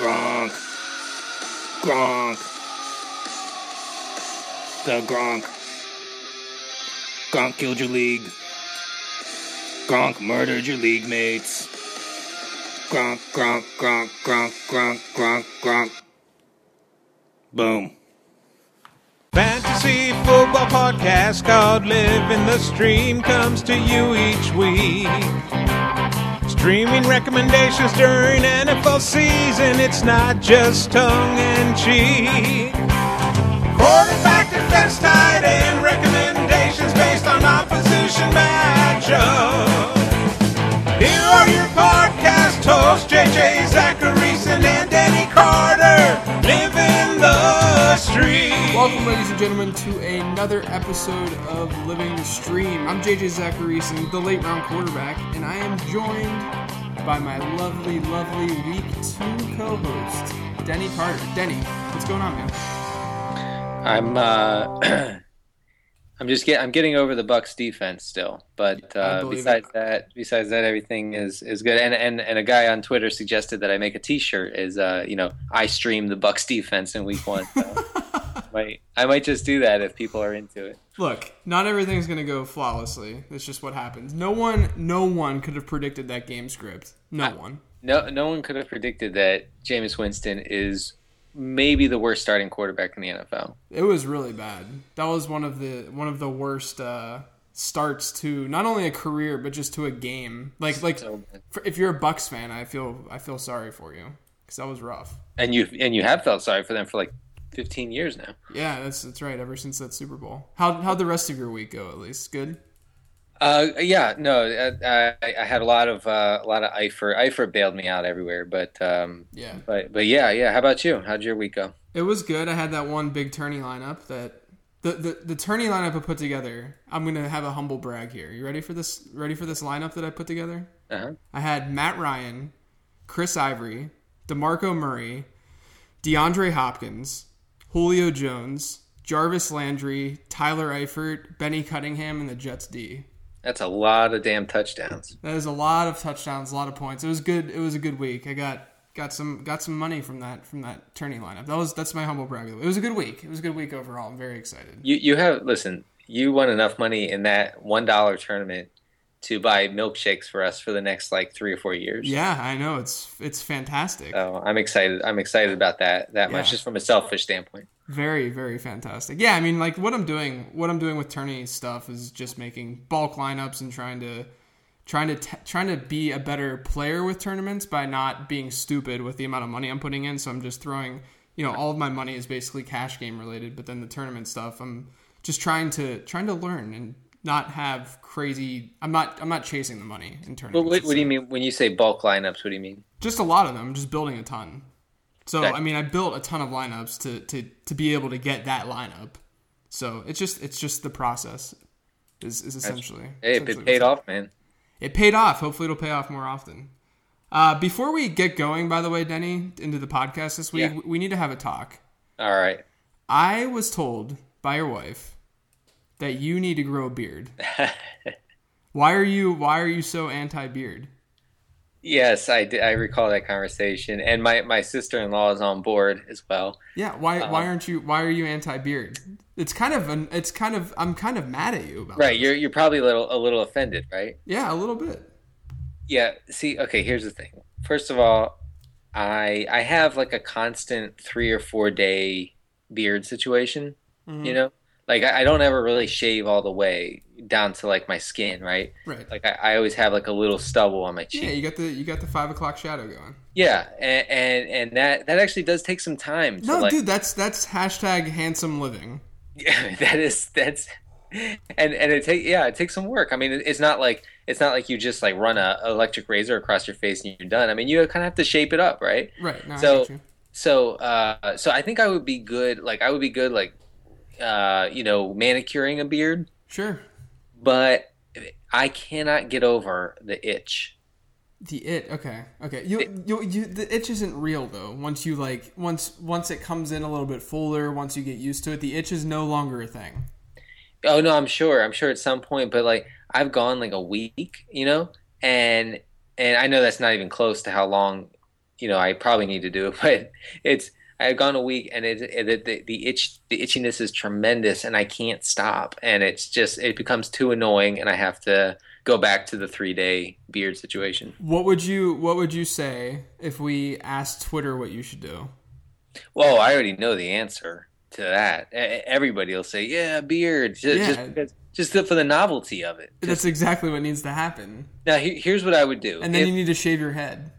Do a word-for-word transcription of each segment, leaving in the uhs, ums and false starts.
Gronk. Gronk. The Gronk. Gronk killed your league. Gronk murdered your league mates. Gronk, Gronk, Gronk, Gronk, Gronk, Gronk, Gronk. Boom. Fantasy football podcast called Live in the Stream comes to you each week. Streaming recommendations during N F L season, it's not just tongue-in-cheek. Quarterback, defense, tight end recommendations based on opposition matchup. Here are your podcast hosts, J J Zacharyson and Denny Carter, living the stream. Welcome, ladies and gentlemen, to another episode of Living the Stream. I'm J J Zacharyson, the late-round quarterback, and I am joined by my lovely, lovely Week two co-host, Denny Carter. Denny, what's going on, man? I'm, uh... I'm just get, I'm getting over the Bucs defense still, but uh, besides it. that, besides that, everything is, is good. And, and and a guy on Twitter suggested that I make a T-shirt. Is uh, you know, I stream the Bucs defense in Week One. So might, I might just do that if people are into it. Look, not everything's gonna go flawlessly. That's just what happens. No one, no one could have predicted that game script. No I, one. No, no one could have predicted that Jameis Winston is maybe the worst starting quarterback in the N F L. It was really bad. That was one of the one of the worst uh, starts to not only a career but just to a game. Like like so for, if you're a Bucs fan, I feel I feel sorry for you because that was rough. And you and you have felt sorry for them for like fifteen years now. Yeah, that's that's right. Ever since that Super Bowl. How how'd the rest of your week go? At least good. Uh yeah no I, I had a lot of uh, a lot of Eifert Eifert bailed me out everywhere but um yeah but but yeah yeah how about you? How'd your week go? It was good. I had that one big tourney lineup that the the the tourney lineup I put together. I'm gonna have a humble brag here. You ready for this? Ready for this lineup that I put together? Uh-huh. I had Matt Ryan, Chris Ivory, DeMarco Murray, DeAndre Hopkins, Julio Jones, Jarvis Landry, Tyler Eifert, Benny Cunningham, and the Jets D. That's a lot of damn touchdowns. That is a lot of touchdowns, a lot of points. It was good. It was a good week. I got got some got some money from that from that tourney lineup. That was that's my humble brag. It was a good week. It was a good week overall. I'm very excited. You you have listen. You won enough money in that one dollar tournament to buy milkshakes for us for the next like three or four years. Yeah, I know. It's it's fantastic. Oh, I'm excited. I'm excited about that that yeah. much just from a selfish standpoint. Very, very fantastic. Yeah, I mean, like what I'm doing, what I'm doing with tourney stuff is just making bulk lineups and trying to, trying to, t- trying to be a better player with tournaments by not being stupid with the amount of money I'm putting in. So I'm just throwing, you know, all of my money is basically cash game related. But then the tournament stuff, I'm just trying to, trying to learn and not have crazy. I'm not, I'm not chasing the money in tournaments. Well, what, what do you mean when you say bulk lineups? What do you mean? Just a lot of them. I'm just building a ton. So, I mean, I built a ton of lineups to, to, to be able to get that lineup. So it's just it's just the process is, is essentially. Hey, essentially it paid off, man. It paid off. Hopefully it'll pay off more often. Uh, before we get going, by the way, Denny, into the podcast this week, yeah. we need to have a talk. All right. I was told by your wife that you need to grow a beard. Why are you why are you so anti-beard? Yes, I did. I recall that conversation, and my, my sister-in-law is on board as well. Yeah, why um, why aren't you? Why are you anti-beard? It's kind of an, it's kind of I'm kind of mad at you about right. This. You're you're probably a little a little offended, right? Yeah, a little bit. Yeah. See, okay. Here's the thing. First of all, I I have like a constant three or four day beard situation. Mm-hmm. You know, like I, I don't ever really shave all the way down to like my skin, right? Right. Like I, I always have like a little stubble on my cheek. Yeah, you got the you got the five o'clock shadow going. Yeah, and and, and that, that actually does take some time. No, like, dude, that's that's hashtag handsome living. Yeah, that is that's, and and it take yeah it takes some work. I mean, it, it's not like it's not like you just like run a electric razor across your face and you're done. I mean, you kind of have to shape it up, right? Right. No, so I get you. so uh, so I think I would be good. Like I would be good. Like uh, you know, manicuring a beard. Sure. But I cannot get over the itch. The it, okay, okay. You, it, you, you. The itch isn't real though. Once you like, once, once it comes in a little bit fuller. Once you get used to it, the itch is no longer a thing. Oh no, I'm sure. I'm sure at some point, but like I've gone like a week, you know, and and I know that's not even close to how long you know, I probably need to do it, but it's, I've gone a week and it, it the, the itch, the itchiness is tremendous and I can't stop. And it's just, it becomes too annoying and I have to go back to the three day beard situation. What would you, what would you say if we asked Twitter what you should do? Well, I already know the answer to that. Everybody will say, yeah, beard. Just, yeah. just because Just for the novelty of it. That's exactly what needs to happen. Now, here's what I would do. And then if, you need to shave your head.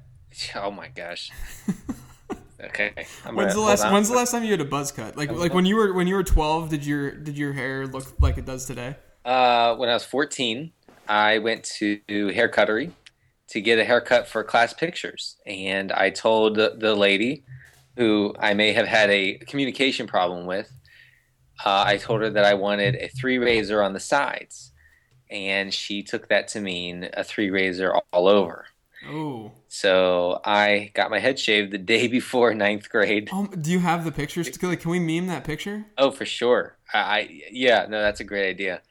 Oh, my gosh. Okay. I'm when's the last When's the last time you had a buzz cut? Like, like when you were when you were twelve, did your did your hair look like it does today? Uh, when I was fourteen, I went to hair cuttery to get a haircut for class pictures, and I told the, the lady, who I may have had a communication problem with. Uh, I told her that I wanted a three razor on the sides, and she took that to mean a three razor all over. Ooh. So I got my head shaved the day before ninth grade. Um, do you have the pictures? Like, can we meme that picture? Oh, for sure. I, I yeah, no, that's a great idea.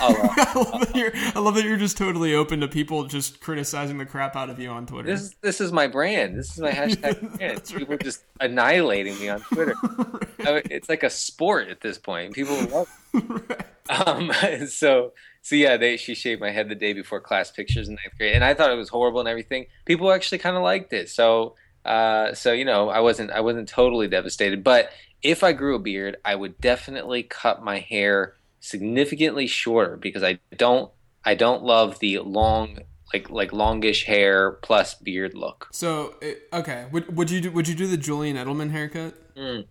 I'll, uh, I, love that you're, I love that you're just totally open to people just criticizing the crap out of you on Twitter. This, this is my brand. This is my hashtag brand. People right. just annihilating me on Twitter. Right. I mean, it's like a sport at this point. People love it. Right. Um, so, so yeah, they, she shaved my head the day before class pictures in ninth grade. And I thought it was horrible and everything. People actually kind of liked it. So, uh, so you know, I wasn't, I wasn't totally devastated. But if I grew a beard, I would definitely cut my hair significantly shorter, because I don't I don't love the long like like longish hair plus beard look. So okay, would would you do, would you do the Julian Edelman haircut? Mm.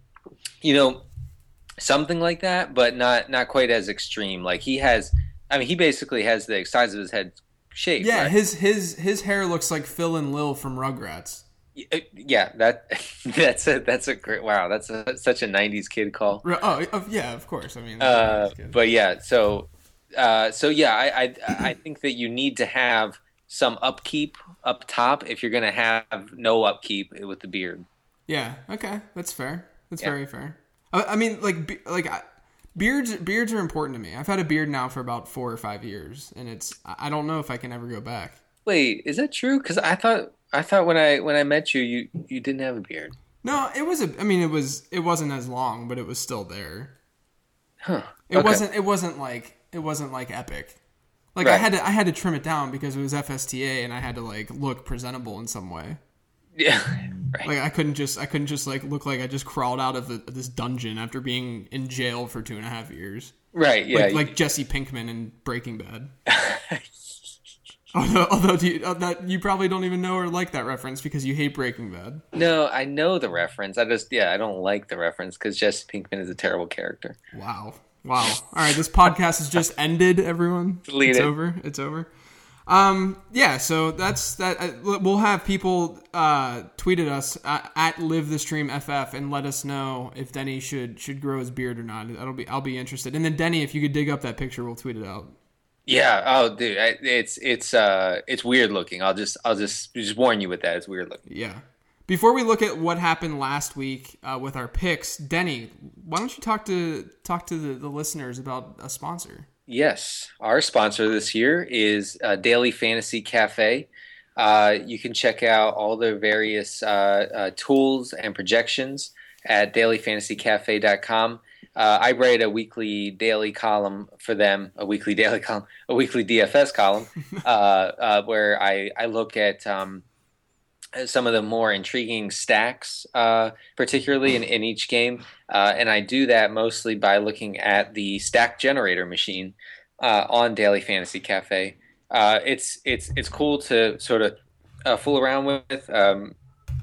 You know, something like that, but not not quite as extreme. Like he has, I mean, he basically has the sides of his head shaved. Yeah, right? his his his hair looks like Phil and Lil from Rugrats. Yeah, that that's a that's a great wow. That's a, such a nineties kid call. Oh yeah, of course. I mean, uh, but yeah, so uh, so yeah, I I, I think that you need to have some upkeep up top if you're gonna have no upkeep with the beard. Yeah. Okay, that's fair. That's yeah. very fair. I, I mean, like like I, beards beards are important to me. I've had a beard now for about four or five years, and it's I don't know if I can ever go back. Wait, is that true? Because I thought. I thought when I when I met you, you, you didn't have a beard. No, it was a. I mean, it was it wasn't as long, but it was still there. Huh. It okay. wasn't. It wasn't like it wasn't like epic. Like right. I had to I had to trim it down because it was F S T A, and I had to like look presentable in some way. Yeah. Right. Like I couldn't just I couldn't just like look like I just crawled out of the, this dungeon after being in jail for two and a half years. Right. Yeah. Like, like Jesse Pinkman in Breaking Bad. Although, although do you, that you probably don't even know or like that reference because you hate Breaking Bad. No, I know the reference. I just, yeah, I don't like the reference because Jesse Pinkman is a terrible character. Wow. Wow. All right, this podcast has just ended, everyone. Delete it's it. over. It's over. Um, yeah, so that's that. Uh, we'll have people uh, tweet at us uh, at Live the Stream F F and let us know if Denny should should grow his beard or not. That'll be I'll be interested. And then Denny, if you could dig up that picture, we'll tweet it out. Yeah. Oh, dude. I, it's it's uh it's weird looking. I'll just I'll just just warn you with that. It's weird looking. Yeah. Before we look at what happened last week uh, with our picks, Denny, why don't you talk to talk to the, the listeners about a sponsor? Yes, our sponsor this year is uh, Daily Fantasy Cafe. Uh, you can check out all their various uh, uh, tools and projections at daily fantasy cafe dot com. Uh, I write a weekly daily column for them, a weekly daily column, a weekly D F S column, uh, uh, where I, I look at um, some of the more intriguing stacks, uh, particularly in, in each game. Uh, and I do that mostly by looking at the stack generator machine uh, on Daily Fantasy Cafe. Uh, it's it's it's cool to sort of uh, fool around with um,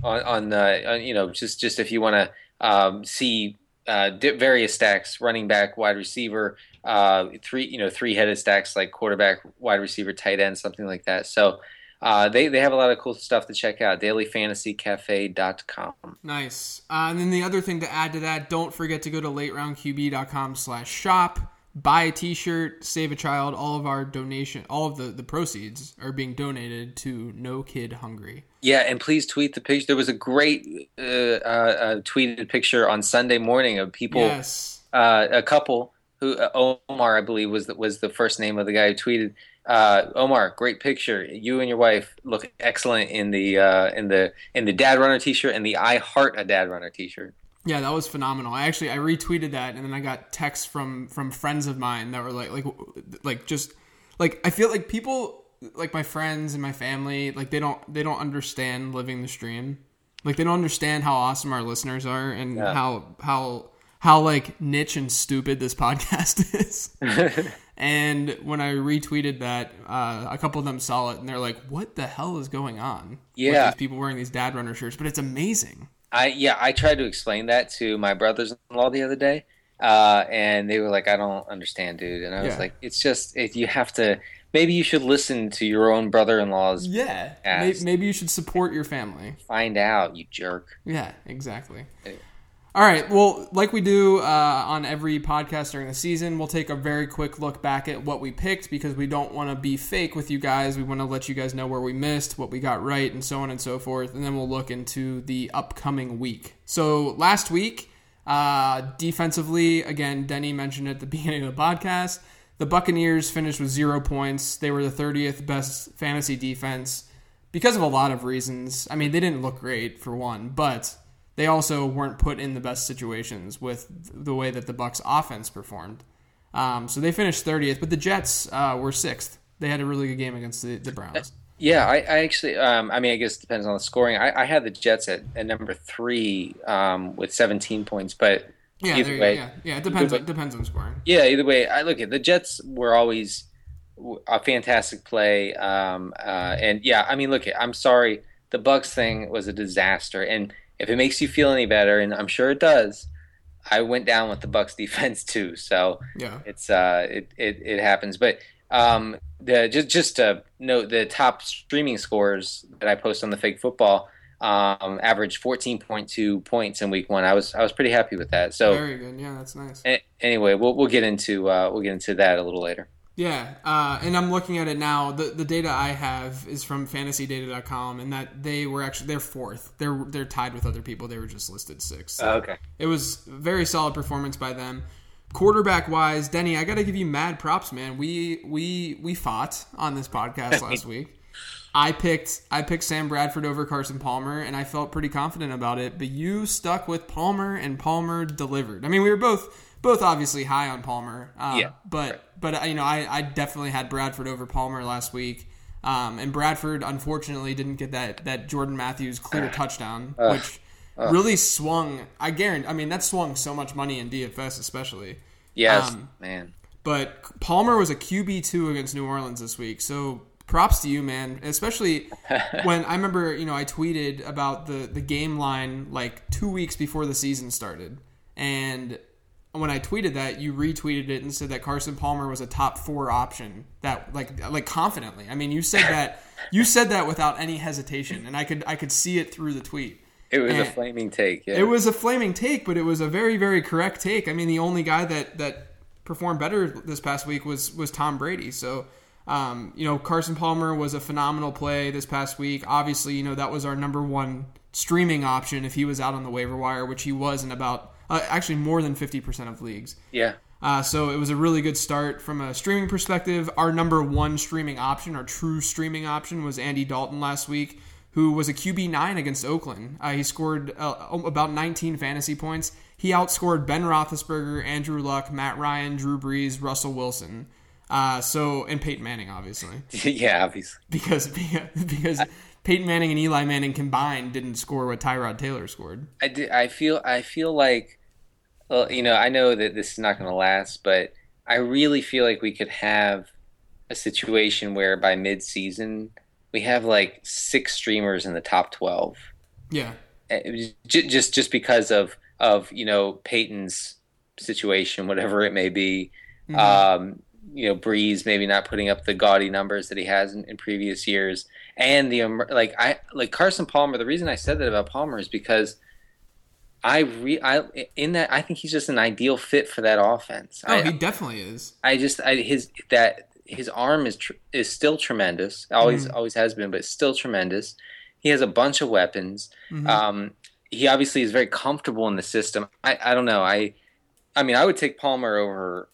on, on, uh, on, you know, just, just if you want to um, see Uh, various stacks, running back, wide receiver, uh, three you know three headed stacks like quarterback, wide receiver, tight end, something like that. So uh, they they have a lot of cool stuff to check out. daily fantasy cafe dot com. Nice. Uh, and then the other thing to add to that, don't forget to go to late round Q B dot com slash shop, buy a T-shirt, save a child. All of our donation, all of the, the proceeds are being donated to No Kid Hungry. Yeah, and please tweet the picture. There was a great uh, uh, tweeted picture on Sunday morning of people, yes. uh, a couple who uh, Omar, I believe, was the, was the first name of the guy who tweeted. Uh, Omar, great picture. You and your wife look excellent in the uh, in the in the Dad Runner T-shirt and the I Heart a Dad Runner T-shirt. Yeah, that was phenomenal. I actually I retweeted that, and then I got texts from from friends of mine that were like like like just like I feel like people like my friends and my family like they don't they don't understand living the stream. Like they don't understand how awesome our listeners are and yeah. how how how like niche and stupid this podcast is. And when I retweeted that, uh, a couple of them saw it, and they're like, what the hell is going on? Yeah. With these people wearing these Dad Runner shirts, but it's amazing. I Yeah, I tried to explain that to my brothers-in-law the other day, uh, and they were like, I don't understand, dude. And I was yeah. like, it's just, if you have to, maybe you should listen to your own brother-in-law's Yeah, maybe, maybe you should support your family. Find out, you jerk. Yeah, exactly. Anyway. All right, well, like we do uh, on every podcast during the season, we'll take a very quick look back at what we picked because we don't want to be fake with you guys. We want to let you guys know where we missed, what we got right, and so on and so forth, and then we'll look into the upcoming week. So last week, uh, defensively, again, Denny mentioned at the beginning of the podcast, the Buccaneers finished with zero points. They were the thirtieth best fantasy defense because of a lot of reasons. I mean, they didn't look great, for one, but they also weren't put in the best situations with the way that the Bucs offense performed. Um, so they finished thirtieth, but the Jets uh, were sixth. They had a really good game against the, the Browns. Yeah, I, I actually, um, I mean, I guess it depends on the scoring. I, I had the Jets at, at number three um, with seventeen points, but yeah, either way. Yeah, yeah, it depends, on, depends on scoring. Yeah, either way, I look at the Jets were always a fantastic play. Um, uh, and yeah, I mean, look, I'm sorry. The Bucs thing was a disaster. And if it makes you feel any better, and I'm sure it does, I went down with the Bucs defense too. So yeah. it's uh, it, it it happens. But um, the just just to note, the top streaming scores that I post on the Fake Football um, averaged fourteen point two points in week one. I was I was pretty happy with that. So very good. Yeah, that's nice. A- anyway, we'll we'll get into uh, we'll get into that a little later. Yeah, uh, and I'm looking at it now. The the data I have is from fantasy data dot com, and that they were actually they're fourth. They're they're tied with other people. They were just listed sixth. So oh, okay. It was a very solid performance by them. Quarterback wise, Denny, I got to give you mad props, man. We we we fought on this podcast last week. I picked I picked Sam Bradford over Carson Palmer, and I felt pretty confident about it. But you stuck with Palmer, and Palmer delivered. I mean, we were both. Both obviously high on Palmer, um, yeah, but right. but you know I, I definitely had Bradford over Palmer last week, um, and Bradford unfortunately didn't get that, that Jordan Matthews clear touchdown, uh, which uh. really swung. I guarantee. I mean that swung so much money in D F S especially. Yes, um, man. But Palmer was a Q B two against New Orleans this week, so props to you, man. Especially when I remember you know I tweeted about the the game line like two weeks before the season started, and when I tweeted that, you retweeted it and said that Carson Palmer was a top four option. That like like confidently. I mean, you said that you said that without any hesitation, and I could I could see it through the tweet. It was and a flaming take. Yeah. It was a flaming take, but it was a very very correct take. I mean, the only guy that, that performed better this past week was was Tom Brady. So, um, you know, Carson Palmer was a phenomenal play this past week. Obviously, you know that was our number one streaming option if he was out on the waiver wire, which he was in about. Uh, actually, more than fifty percent of leagues. Yeah. Uh, so it was a really good start from a streaming perspective. Our number one streaming option, our true streaming option, was Andy Dalton last week, who was a Q B nine against Oakland. Uh, he scored uh, about nineteen fantasy points. He outscored Ben Roethlisberger, Andrew Luck, Matt Ryan, Drew Brees, Russell Wilson. Uh, so and Peyton Manning, obviously. yeah, obviously. Because because. Peyton Manning and Eli Manning combined didn't score what Tyrod Taylor scored. I, did, I feel I feel like, well, you know, I know that this is not going to last, but I really feel like we could have a situation where by mid-season we have like six streamers in the top twelve. Yeah, just just because of of you know Peyton's situation, whatever it may be. Mm-hmm. Um, you know, Brees maybe not putting up the gaudy numbers that he has in, in previous years. And the like, I like Carson Palmer. The reason I said that about Palmer is because I re I in that I think he's just an ideal fit for that offense. Oh, I, he definitely is. I just I, his that his arm is tr- is still tremendous. Always mm-hmm. always has been, but still tremendous. He has a bunch of weapons. Mm-hmm. Um, he obviously is very comfortable in the system. I, I don't know. I I mean, I would take Palmer over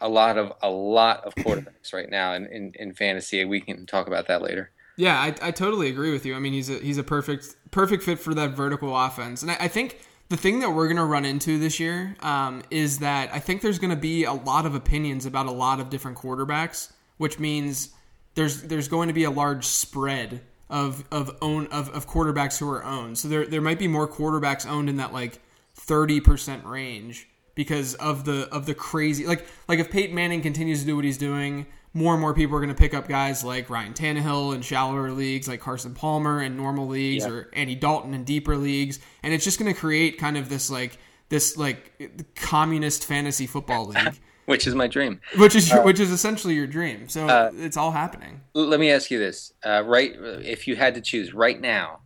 a lot of a lot of quarterbacks right now in, in, in fantasy. We can talk about that later. Yeah, I, I totally agree with you. I mean, he's a he's a perfect perfect fit for that vertical offense. And I, I think the thing that we're going to run into this year um, is that I think there's going to be a lot of opinions about a lot of different quarterbacks, which means there's there's going to be a large spread of of own of, of quarterbacks who are owned. So there there might be more quarterbacks owned in that like thirty percent range because of the of the crazy like like if Peyton Manning continues to do what he's doing, more and more people are going to pick up guys like Ryan Tannehill in shallower leagues, like Carson Palmer in normal leagues, yeah. or Andy Dalton in deeper leagues, and it's just going to create kind of this like this like communist fantasy football league, which is my dream, which is uh, which is essentially your dream. So uh, it's all happening. Let me ask you this: uh, right, if you had to choose right now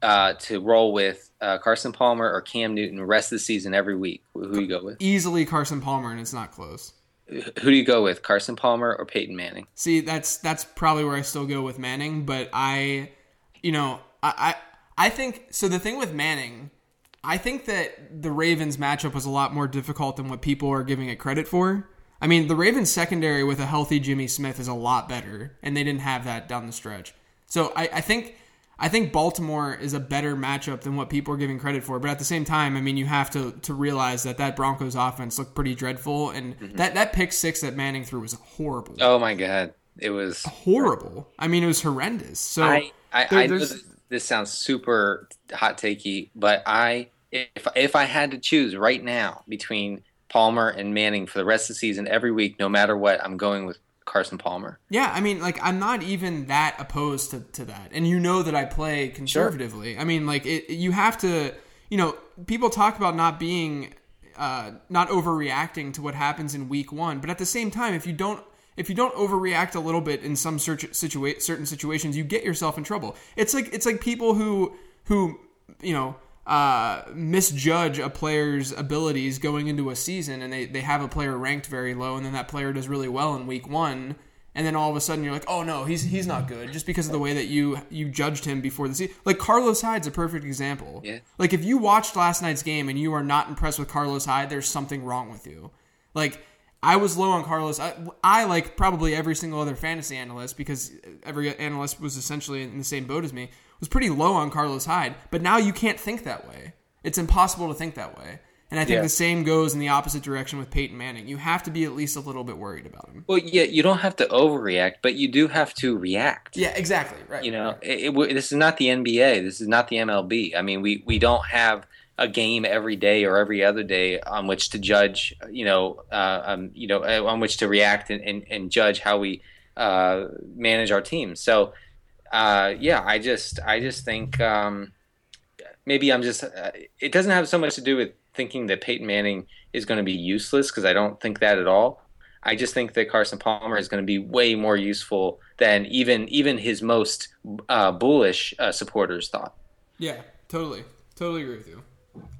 uh, to roll with uh, Carson Palmer or Cam Newton the rest of the season every week, who do you go with? Easily Carson Palmer, and it's not close. Who do you go with, Carson Palmer or Peyton Manning? See, that's that's probably where I still go with Manning, but I, you know, I I, I think, so the thing with Manning, I think that the Ravens matchup was a lot more difficult than what people are giving it credit for. I mean, the Ravens secondary with a healthy Jimmy Smith is a lot better, and they didn't have that down the stretch. So I, I think I think Baltimore is a better matchup than what people are giving credit for. But at the same time, I mean, you have to to realize that that Broncos offense looked pretty dreadful. And mm-hmm. that, that pick six that Manning threw was horrible. Oh, my God. It was horrible. I mean, it was horrendous. So I, I, there, I know this sounds super hot takey, but I if if I had to choose right now between Palmer and Manning for the rest of the season every week, no matter what, I'm going with Carson Palmer. Yeah, I mean, like, I'm not even that opposed to, to that. And you know that I play conservatively. Sure. I mean, like, it, you have to, you know, people talk about not being, uh, not overreacting to what happens in week one. But at the same time, if you don't, if you don't overreact a little bit in some situa- certain situations, you get yourself in trouble. It's like, it's like people who, who, you know, uh, misjudge a player's abilities going into a season, and they, they have a player ranked very low, and then that player does really well in week one, and then all of a sudden you're like, oh no, he's he's not good, just because of the way that you you judged him before the season. Like, Carlos Hyde's a perfect example. Yeah. Like, if you watched last night's game and you are not impressed with Carlos Hyde, there's something wrong with you. Like, I was low on Carlos. I, I like probably every single other fantasy analyst, because every analyst was essentially in the same boat as me, was pretty low on Carlos Hyde. But now you can't think that way. It's impossible to think that way. And I think yeah. the same goes in the opposite direction with Peyton Manning. You have to be at least a little bit worried about him. Well, yeah, you don't have to overreact, but you do have to react. Yeah, exactly. Right. You know, right. It, it, this is not the N B A. This is not the M L B. I mean, we, we don't have a game every day or every other day on which to judge, you know, uh, um, you know, on which to react and, and, and judge how we uh, manage our team. So, uh, yeah, I just, I just think um, maybe I'm just. Uh, it doesn't have so much to do with thinking that Peyton Manning is going to be useless, because I don't think that at all. I just think that Carson Palmer is going to be way more useful than even even his most uh, bullish uh, supporters thought. Yeah, totally, totally agree with you.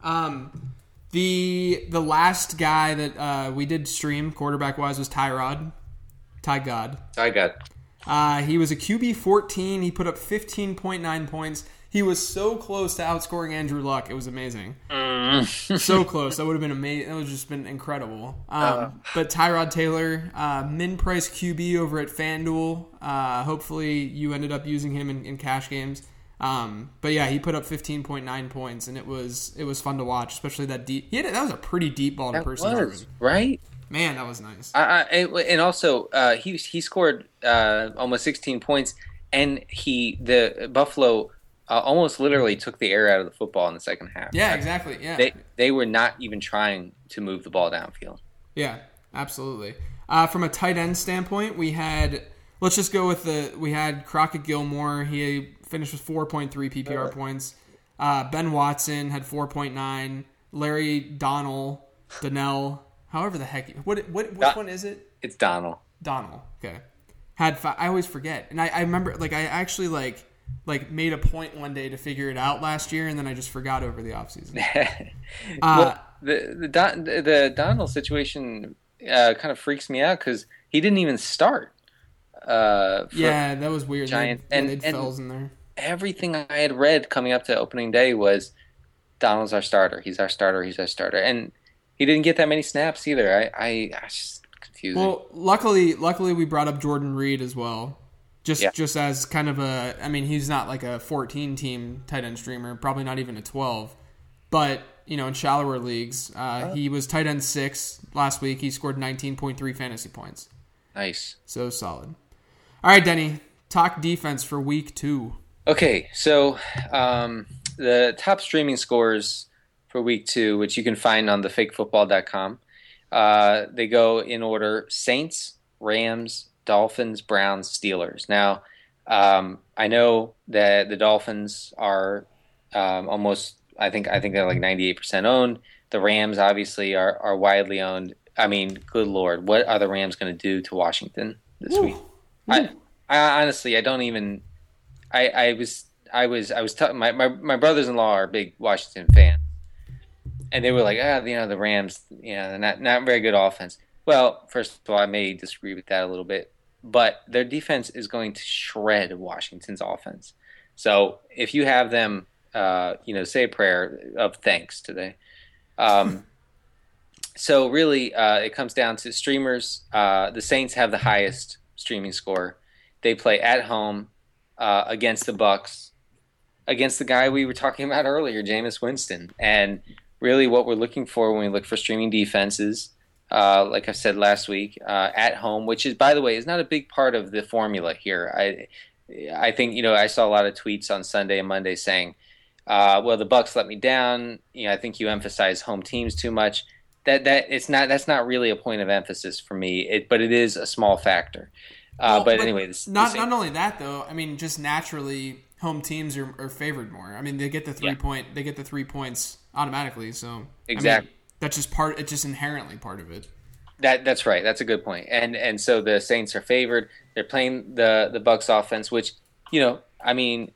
Um, the the last guy that uh, we did stream quarterback wise was Tyrod, Ty God. Ty God. Uh, he was a Q B fourteen. He put up fifteen point nine points. He was so close to outscoring Andrew Luck. It was amazing. Mm. So close. That would have been amazing. That would have just been incredible. Um, uh. But Tyrod Taylor, uh, min price Q B over at FanDuel. Uh, hopefully you ended up using him in, in cash games. Um, but yeah, he put up fifteen point nine points, and it was it was fun to watch, especially that deep. He had it, that was a pretty deep ball to Person Harvin, right? Man, that was nice. I, I, and also, uh, he he scored uh, almost sixteen points, and he the Buffalo uh, almost literally took the air out of the football in the second half. Yeah, right? Exactly. Yeah, they they were not even trying to move the ball downfield. Yeah, absolutely. Uh, from a tight end standpoint, we had let's just go with the we had Crockett Gilmore. He finished with four point three P P R points. Uh, Ben Watson had four point nine. Larry Donnell, Donnell, however the heck. You, what what which one is it? It's Donnell. Donnell. Okay. Had five, I always forget, and I, I remember like I actually like like made a point one day to figure it out last year, and then I just forgot over the offseason. uh, well, the the Don, the Donnell situation uh, kind of freaks me out because he didn't even start. Uh, yeah, that was weird. Giants and, and, and fells in there. Everything I had read coming up to opening day was Donald's our starter. He's our starter. He's our starter. And he didn't get that many snaps either. I, I, I just confusing. Well, luckily, luckily we brought up Jordan Reed as well. Just, yeah. just as kind of a, I mean, he's not like a fourteen-team tight end streamer, probably not even a twelve. But, you know, in shallower leagues, uh, oh. he was tight end six last week. He scored nineteen point three fantasy points. Nice. So solid. All right, Denny, talk defense for week two. Okay, so um, the top streaming scores for week two, which you can find on the fake football dot com, uh, they go in order: Saints, Rams, Dolphins, Browns, Steelers. Now, um, I know that the Dolphins are um, almost, I think I think they're like ninety-eight percent owned. The Rams obviously are, are widely owned. I mean, good Lord, what are the Rams going to do to Washington this Ooh. week? I, I honestly, I don't even, I, I was, I was, I was telling my, my, my brothers-in-law are big Washington fans, and they were like, ah, you know, the Rams, you know, they're not, not very good offense. Well, first of all, I may disagree with that a little bit, but their defense is going to shred Washington's offense. So if you have them, uh, you know, say a prayer of thanks today. Um, so really, uh, it comes down to streamers. Uh, the Saints have the highest streaming score. They play at home uh, against the Bucks, against the guy we were talking about earlier, Jameis Winston. And really, what we're looking for when we look for streaming defenses, uh, like I said last week, uh, at home, which is, by the way, is not a big part of the formula here. I, I think you know I saw a lot of tweets on Sunday and Monday saying, uh, "Well, the Bucks let me down." You know, I think you emphasize home teams too much. That that it's not that's not really a point of emphasis for me, it, but it is a small factor. Uh, well, but, but anyway, this, not not only that though. I mean, just naturally, home teams are, are favored more. I mean, they get the three yeah. point, they get the three points automatically. So exactly, I mean, that's just part. It's just inherently part of it. That that's right. That's a good point. And and so the Saints are favored. They're playing the the Bucks offense, which you know, I mean,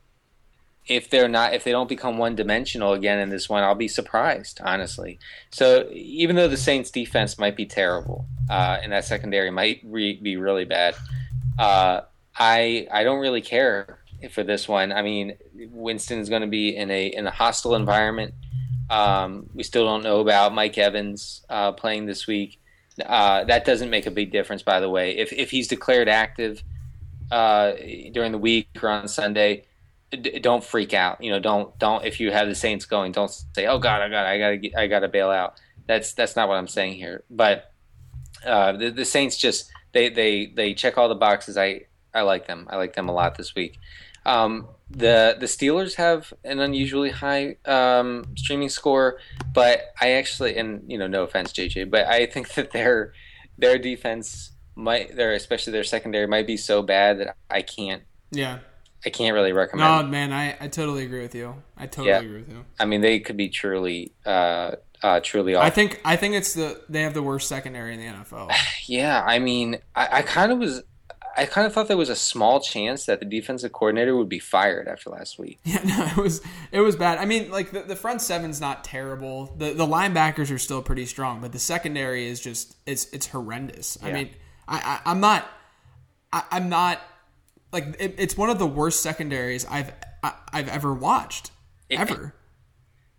if they're not, if they don't become one dimensional again in this one, I'll be surprised, honestly. So even though the Saints defense might be terrible, uh, and that secondary might re- be really bad, uh, I I don't really care for this one. I mean, Winston is going to be in a in a hostile environment. Um, we still don't know about Mike Evans uh, playing this week. Uh, that doesn't make a big difference, by the way. If if he's declared active uh, during the week or on Sunday, don't freak out. You know, don't don't. If you have the Saints going, don't say, "Oh God, I got, I got, I got to bail out." That's that's not what I'm saying here. But uh, the, the Saints just they, they they check all the boxes. I I like them. I like them a lot this week. Um, the the Steelers have an unusually high um, streaming score, but I actually, and you know, no offense, J J, but I think that their their defense might, their especially their secondary might be so bad that I can't. Yeah. I can't really recommend. No, man, I, I totally agree with you. I totally yeah. agree with you. I mean, they could be truly, uh, uh, truly awful. I think I think it's the they have the worst secondary in the N F L. yeah, I mean, I, I kind of was, I kind of thought there was a small chance that the defensive coordinator would be fired after last week. Yeah, no, it was it was bad. I mean, like the, the front seven's not terrible. The the linebackers are still pretty strong, but the secondary is just it's it's horrendous. Yeah. I mean, I, I I'm not, I, I'm not. Like it, it's one of the worst secondaries I've I, I've ever watched, ever.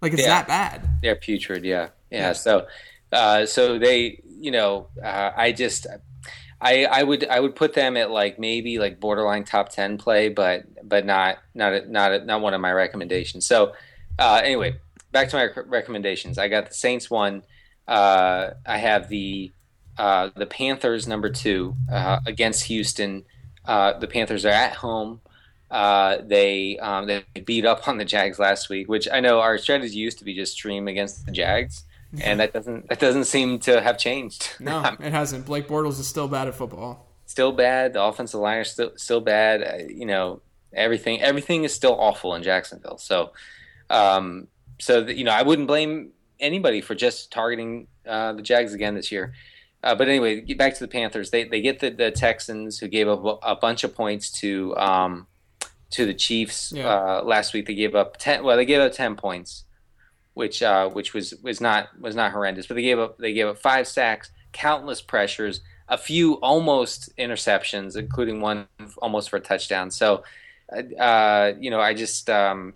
Like it's yeah. that bad. They're putrid, yeah, yeah. yeah. So, uh, so they, you know, uh, I just, I, I would, I would put them at like maybe like borderline top ten play, but but not not not not one of my recommendations. So, uh, anyway, back to my recommendations. I got the Saints one. Uh, I have the uh, the Panthers number two uh, against Houston. Uh, the Panthers are at home. Uh, they um, they beat up on the Jags last week, which I know our strategy used to be just stream against the Jags, and that doesn't that doesn't seem to have changed. No, it hasn't. Blake Bortles is still bad at football. Still bad. The offensive line is still still bad. Uh, you know, everything everything is still awful in Jacksonville. So, um, so the, you know, I wouldn't blame anybody for just targeting uh, the Jags again this year. Uh, but anyway, back to the Panthers. They they get the, the Texans, who gave up a, a bunch of points to um to the Chiefs yeah. uh, last week. They gave up ten. Well, they gave up ten points, which uh, which was, was not was not horrendous. But they gave up they gave up five sacks, countless pressures, a few almost interceptions, including one almost for a touchdown. So, uh, you know, I just um,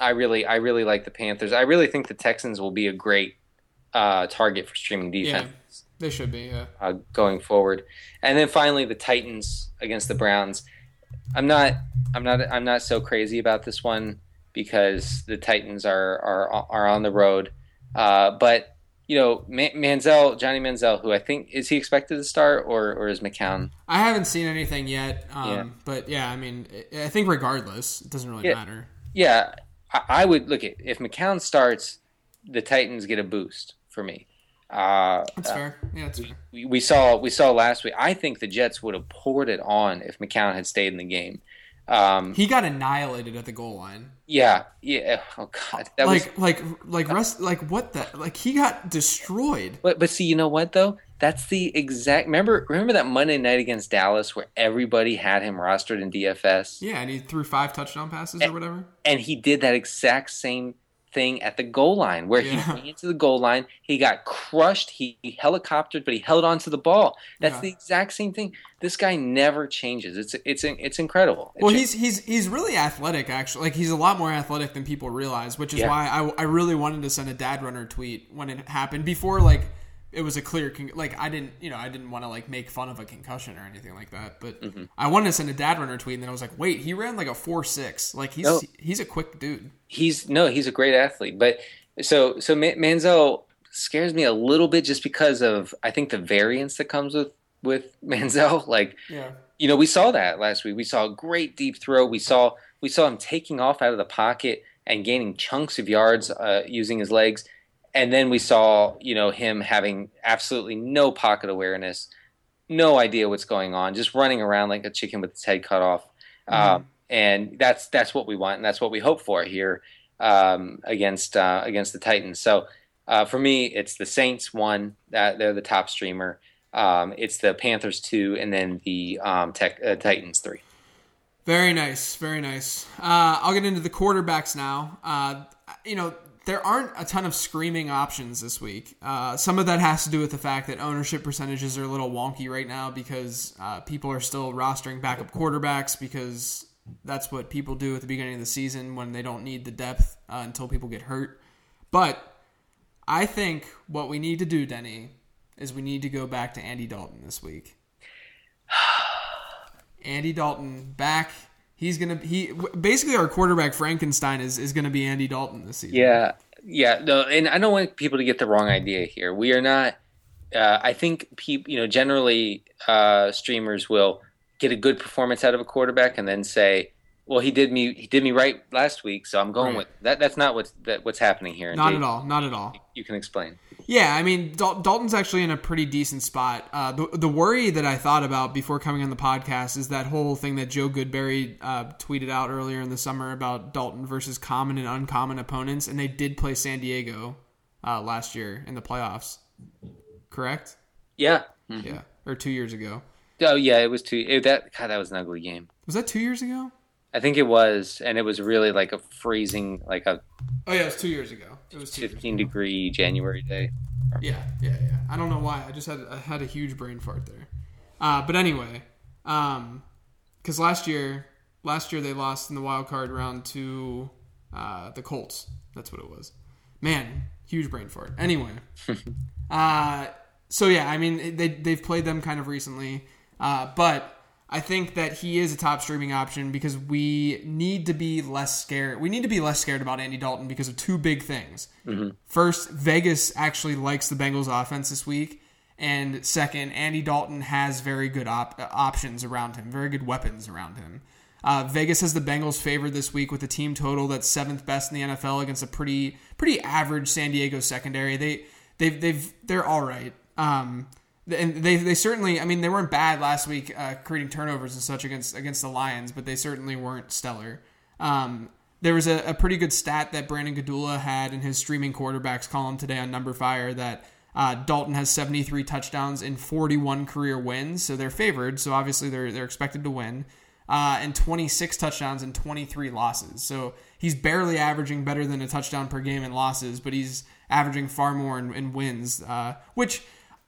I really I really like the Panthers. I really think the Texans will be a great uh, target for streaming defense. Yeah, they should be, yeah. Uh, going forward. And then finally, the Titans against the Browns. I'm not, I'm not, I'm not so crazy about this one because the Titans are are are on the road. Uh, but you know, Man- Manziel, Johnny Manziel, who I think is he expected to start, or or is McCown? I haven't seen anything yet. Um, yeah. But yeah, I mean, I think regardless, it doesn't really yeah. matter. Yeah, I, I would look at if McCown starts, the Titans get a boost for me. Uh, that's fair. Yeah, that's fair. We, we saw we saw last week. I think the Jets would have poured it on if McCown had stayed in the game. Um, he got annihilated at the goal line. Yeah, yeah. Oh God, that like was, like like rest, like what the like he got destroyed. But but see, you know what though? That's the exact remember remember that Monday night against Dallas where everybody had him rostered in D F S. Yeah, and he threw five touchdown passes and, or whatever. And he did that exact same thing at the goal line where yeah. he went into the goal line, he got crushed, he, he helicoptered, but he held on to the ball. That's yeah. the exact same thing. This guy never changes. It's it's it's incredible. It well, changes. he's he's he's really athletic actually. Like he's a lot more athletic than people realize, which is yeah. why I I really wanted to send a Dad Runner tweet when it happened before like it was a clear con- like I didn't you know I didn't want to like make fun of a concussion or anything like that, but mm-hmm. I wanted to send a Dad Runner tweet and then I was like, wait, he ran like a four six. Like he's no. he's a quick dude. He's no, he's a great athlete, but so so Manziel scares me a little bit just because of I think the variance that comes with with Manziel. Like, yeah. you know, we saw that last week. We saw a great deep throw. We saw we saw him taking off out of the pocket and gaining chunks of yards uh, using his legs, and then we saw you know him having absolutely no pocket awareness, no idea what's going on, just running around like a chicken with its head cut off. Mm-hmm. Um, And that's that's what we want, and that's what we hope for here um, against uh, against the Titans. So uh, for me, it's the Saints one. That they're the top streamer. Um, it's the Panthers two, and then the um, tech, uh, Titans three. Very nice, very nice. Uh, I'll get into the quarterbacks now. Uh, you know, there aren't a ton of screaming options this week. Uh, some of that has to do with the fact that ownership percentages are a little wonky right now because uh, people are still rostering backup quarterbacks because. That's what people do at the beginning of the season when they don't need the depth uh, until people get hurt. But I think what we need to do, Denny, is we need to go back to Andy Dalton this week. Andy Dalton back. He's gonna he basically our quarterback Frankenstein is is gonna be Andy Dalton this season. Yeah, yeah. No, and I don't want people to get the wrong idea here. We are not. Uh, I think people, you know, generally uh, streamers will. Get a good performance out of a quarterback and then say, well, he did me he did me right last week, so I'm going right. with that. That's not what's, that, what's happening here. Not Jay, at all. Not at all. You can explain. Yeah, I mean, Dal- Dalton's actually in a pretty decent spot. Uh, the, the worry that I thought about before coming on the podcast is that whole thing that Joe Goodberry uh, tweeted out earlier in the summer about Dalton versus common and uncommon opponents, and they did play San Diego uh, last year in the playoffs. Correct? Yeah. Mm-hmm. Yeah, or two years ago. Oh yeah, it was two. It, that God, that was an ugly game. Was that two years ago? I think it was, and it was really like a freezing, like a. Oh yeah, it was two years ago. It was two fifteen years degree ago. January day. Yeah, yeah, yeah. I don't know why. I just had I had a huge brain fart there. Uh, but anyway, um, because last year, last year they lost in the wild card round to uh, the Colts. That's what it was. Man, huge brain fart. Anyway, uh, so yeah, I mean they they've played them kind of recently. Uh, but I think that he is a top streaming option because we need to be less scared. We need to be less scared about Andy Dalton because of two big things. Mm-hmm. First, Vegas actually likes the Bengals offense this week. And second, Andy Dalton has very good op- options around him, very good weapons around him. Uh, Vegas has the Bengals favored this week with a team total that's seventh best in the N F L against a pretty, pretty average San Diego secondary. They, they've, they've, they're all right. Um, And they they certainly, I mean, they weren't bad last week uh, creating turnovers and such against against the Lions, but they certainly weren't stellar. Um, there was a, a pretty good stat that Brandon Gudula had in his streaming quarterbacks column today on Number Fire that uh, Dalton has seventy-three touchdowns and forty-one career wins, so they're favored, so obviously they're they're expected to win, uh, and twenty-six touchdowns and twenty-three losses. So he's barely averaging better than a touchdown per game in losses, but he's averaging far more in, in wins, uh, which...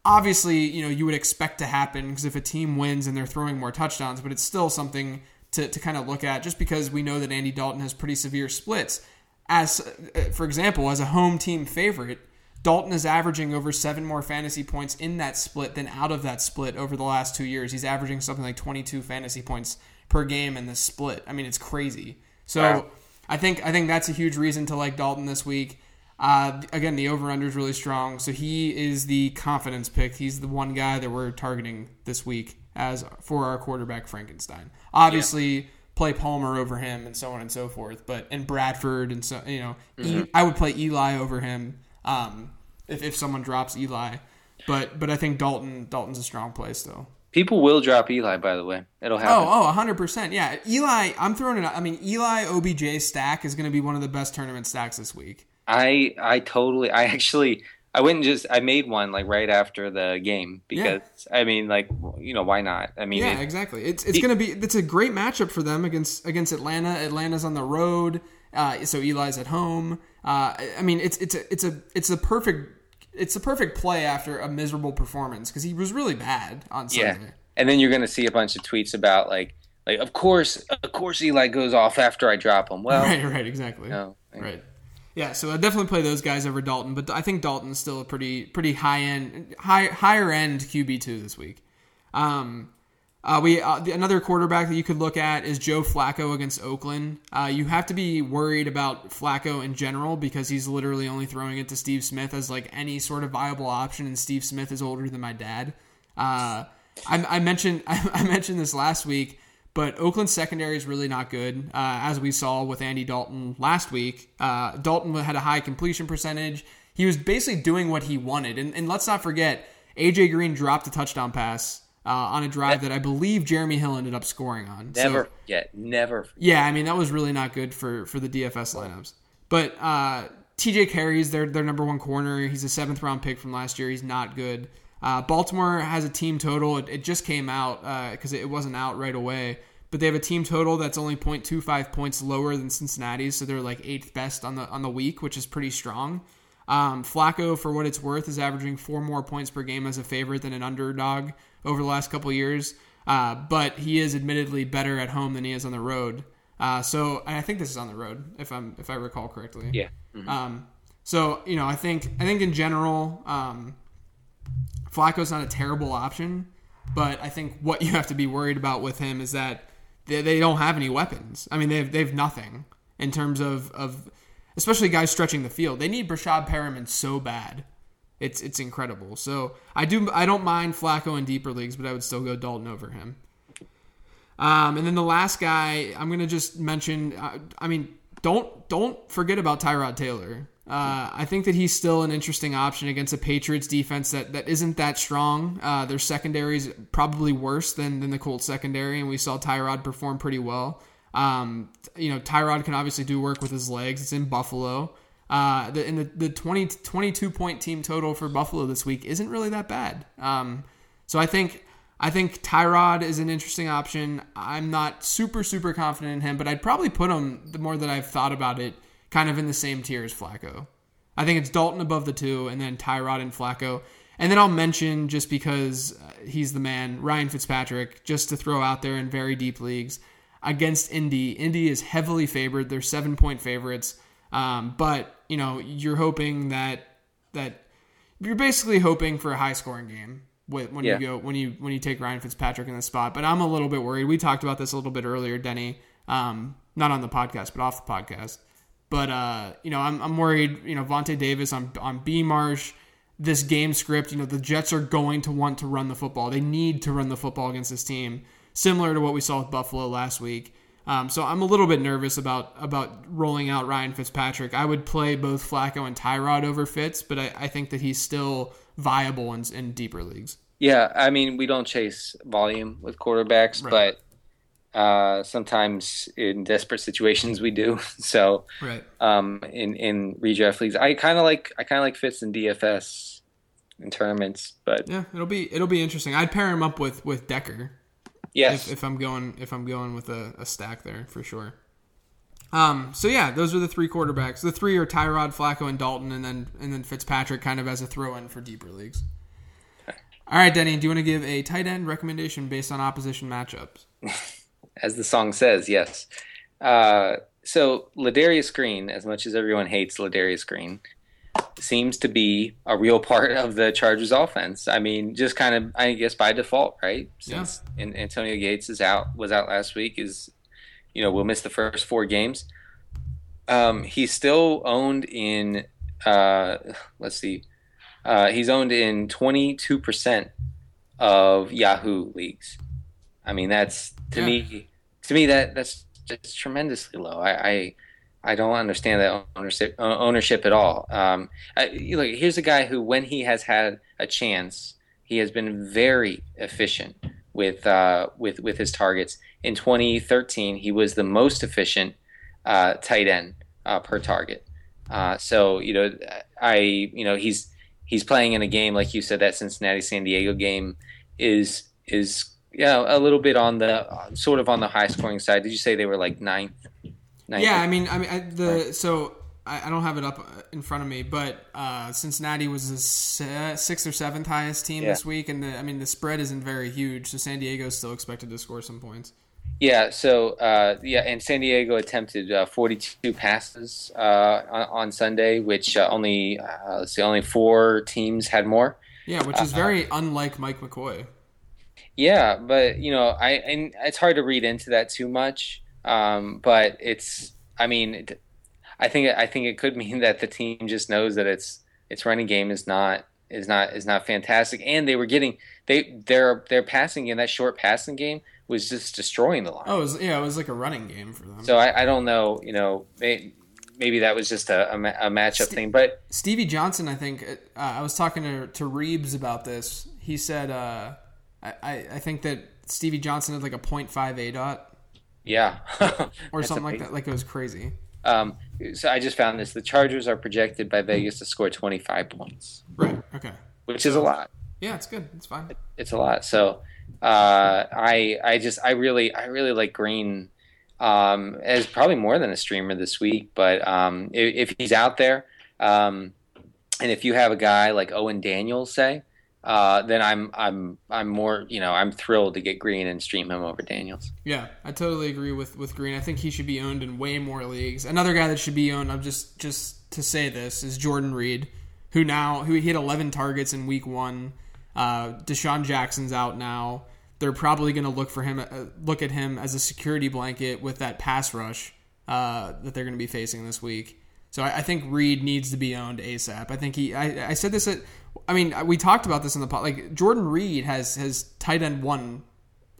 Obviously, you know, you would expect to happen because if a team wins and they're throwing more touchdowns, but it's still something to, to kind of look at just because we know that Andy Dalton has pretty severe splits. As, for example, as a home team favorite, Dalton is averaging over seven more fantasy points in that split than out of that split over the last two years. He's averaging something like twenty-two fantasy points per game in this split. I mean, it's crazy. So wow. I think I think that's a huge reason to like Dalton this week. Uh, again, the over-under is really strong, so he is the confidence pick. He's the one guy that we're targeting this week as for our quarterback Frankenstein. Obviously, yeah. play Palmer over him and so on and so forth. But and Bradford and so you know, mm-hmm. I would play Eli over him um, if if someone drops Eli. But but I think Dalton Dalton's a strong play still. People will drop Eli, by the way. It'll happen. Oh, oh, one hundred percent. Yeah, Eli. I'm throwing it out. I mean, Eli O B J stack is going to be one of the best tournament stacks this week. I I totally I actually I went and just I made one like right after the game because yeah. I mean like you know why not I mean yeah it, exactly it's it's it, gonna be it's a great matchup for them against against Atlanta. Atlanta's on the road, uh, so Eli's at home. Uh, I mean it's it's a, it's a it's a perfect it's a perfect play after a miserable performance because he was really bad on Sunday. Yeah. And then you're gonna see a bunch of tweets about like like of course of course Eli goes off after I drop him. Well right right exactly no, right. Yeah, so I definitely play those guys over Dalton, but I think Dalton's still a pretty pretty high end, high, higher end Q B two this week. Um, uh, we uh, another quarterback that you could look at is Joe Flacco against Oakland. Uh, you have to be worried about Flacco in general because he's literally only throwing it to Steve Smith as like any sort of viable option, and Steve Smith is older than my dad. Uh, I, I mentioned I, I mentioned this last week. But Oakland's secondary is really not good, uh, as we saw with Andy Dalton last week. Uh, Dalton had a high completion percentage. He was basically doing what he wanted. And, and let's not forget, A J Green dropped a touchdown pass uh, on a drive that I believe Jeremy Hill ended up scoring on. Never so, forget. Never forget. Yeah, I mean, that was really not good for, for the D F S lineups. But uh, T J Carey's their, their number one corner. He's a seventh-round pick from last year. He's not good. Uh, Baltimore has a team total. It, it just came out because uh, it wasn't out right away. But they have a team total that's only point two five points lower than Cincinnati's, so they're like eighth best on the on the week, which is pretty strong. Um, Flacco, for what it's worth, is averaging four more points per game as a favorite than an underdog over the last couple of years. Uh, but he is admittedly better at home than he is on the road. Uh, so and I think this is on the road, if I'm if I recall correctly. Yeah. Mm-hmm. Um, so you know, I think I think in general, um, Flacco's not a terrible option, but I think what you have to be worried about with him is that. They don't have any weapons. I mean, they've they've nothing in terms of, of especially guys stretching the field. They need Brashad Perriman so bad, it's it's incredible. So I do I don't mind Flacco in deeper leagues, but I would still go Dalton over him. Um, and then the last guy I'm gonna just mention. I, I mean, don't don't forget about Tyrod Taylor. Uh, I think that he's still an interesting option against a Patriots defense that, that isn't that strong. Uh, their secondary is probably worse than, than the Colts secondary, and we saw Tyrod perform pretty well. Um, you know, Tyrod can obviously do work with his legs. It's in Buffalo. Uh, the, and the, the twenty, twenty-two-point team total for Buffalo this week isn't really that bad. Um, so I think I think Tyrod is an interesting option. I'm not super, super confident in him, but I'd probably put him, the more that I've thought about it, kind of in the same tier as Flacco. I think it's Dalton above the two, and then Tyrod and Flacco. And then I'll mention, just because he's the man, Ryan Fitzpatrick, just to throw out there in very deep leagues, against Indy. Indy is heavily favored. They're seven-point favorites. Um, but, you know, you're hoping that... that you're basically hoping for a high-scoring game when, when yeah. you go when you when you take Ryan Fitzpatrick in the spot. But I'm a little bit worried. We talked about this a little bit earlier, Denny. Um, not on the podcast, but off the podcast. But, uh, you know, I'm I'm worried, you know, Vontae Davis on on B-Marsh, this game script, you know, the Jets are going to want to run the football. They need to run the football against this team, similar to what we saw with Buffalo last week. Um, so I'm a little bit nervous about about rolling out Ryan Fitzpatrick. I would play both Flacco and Tyrod over Fitz, but I, I think that he's still viable in, in deeper leagues. Yeah, I mean, we don't chase volume with quarterbacks, right. but... Uh, sometimes in desperate situations we do. So right. um, in in redraft leagues, I kind of like I kind of like Fitz in D F S in tournaments, but yeah, it'll be it'll be interesting. I'd pair him up with, with Decker. Yes, if, if I'm going if I'm going with a, a stack there for sure. Um, so yeah, those are the three quarterbacks. The three are Tyrod, Flacco, and Dalton, and then and then Fitzpatrick kind of as a throw in for deeper leagues. Okay. All right, Denny, do you want to give a tight end recommendation based on opposition matchups? As the song says, yes. Uh, so Ladarius Green, as much as everyone hates Ladarius Green, seems to be a real part of the Chargers offense. I mean, just kind of, I guess, by default, right? Since yeah. and Antonio Gates is out, was out last week, is, you know, we'll miss the first four games. Um, he's still owned in, uh, let's see, uh, he's owned in twenty-two percent of Yahoo leagues. I mean, that's, to yeah. me, to me that that's just tremendously low. I, I I don't understand that ownership ownership at all. Um, I, look, here's a guy who, when he has had a chance, he has been very efficient with uh, with with his targets. In twenty thirteen, he was the most efficient uh, tight end uh, per target. Uh, so you know, I you know he's he's playing in a game, like you said, that Cincinnati San Diego game is is you know, a little bit on the sort of on the high scoring side. Did you say they were like ninth? ninety Yeah, I mean, I mean, I, the so I, I don't have it up in front of me, but uh, Cincinnati was the se- sixth or seventh highest team yeah. this week, and the, I mean, the spread isn't very huge, so San Diego's still expected to score some points. Yeah, so uh, yeah, and San Diego attempted uh, forty-two passes uh, on, on Sunday, which uh, only uh, let's see, only four teams had more. Yeah, which is very uh, unlike Mike McCoy. Yeah, but you know, I and it's hard to read into that too much. Um, but it's, I mean, I think, I think it could mean that the team just knows that it's, its running game is not, is not, is not fantastic. And they were getting, they, their, their passing game, that short passing game was just destroying the line. Oh, it was, yeah. It was like a running game for them. So I, I don't know, you know, maybe, maybe that was just a, a, a matchup Ste- thing, but Stevie Johnson, I think, uh, I was talking to, to Reeves about this. He said, uh, I, I think that Stevie Johnson had like a point five A DOT. Yeah. or something amazing. like that. Like it was crazy. Um, so I just found this. The Chargers are projected by Vegas to score twenty-five points. Right. Okay. Which is a lot. Yeah, it's good. It's fine. It's a lot. So uh, I I just I really I really like Green um, as probably more than a streamer this week. But um, if, if he's out there um, and if you have a guy like Owen Daniels, say, Uh, then I'm I'm I'm more you know I'm thrilled to get Green and stream him over Daniels. Yeah, I totally agree with, with Green. I think he should be owned in way more leagues. Another guy that should be owned, I'm just just to say this, is Jordan Reed, who now who he had eleven targets in week one. Uh, Deshaun Jackson's out now. They're probably going to look for him uh, look at him as a security blanket with that pass rush uh, that they're going to be facing this week. So I, I think Reed needs to be owned ASAP. I think he I, I said this at. I mean, we talked about this in the pod. Like Jordan Reed has has tight end one,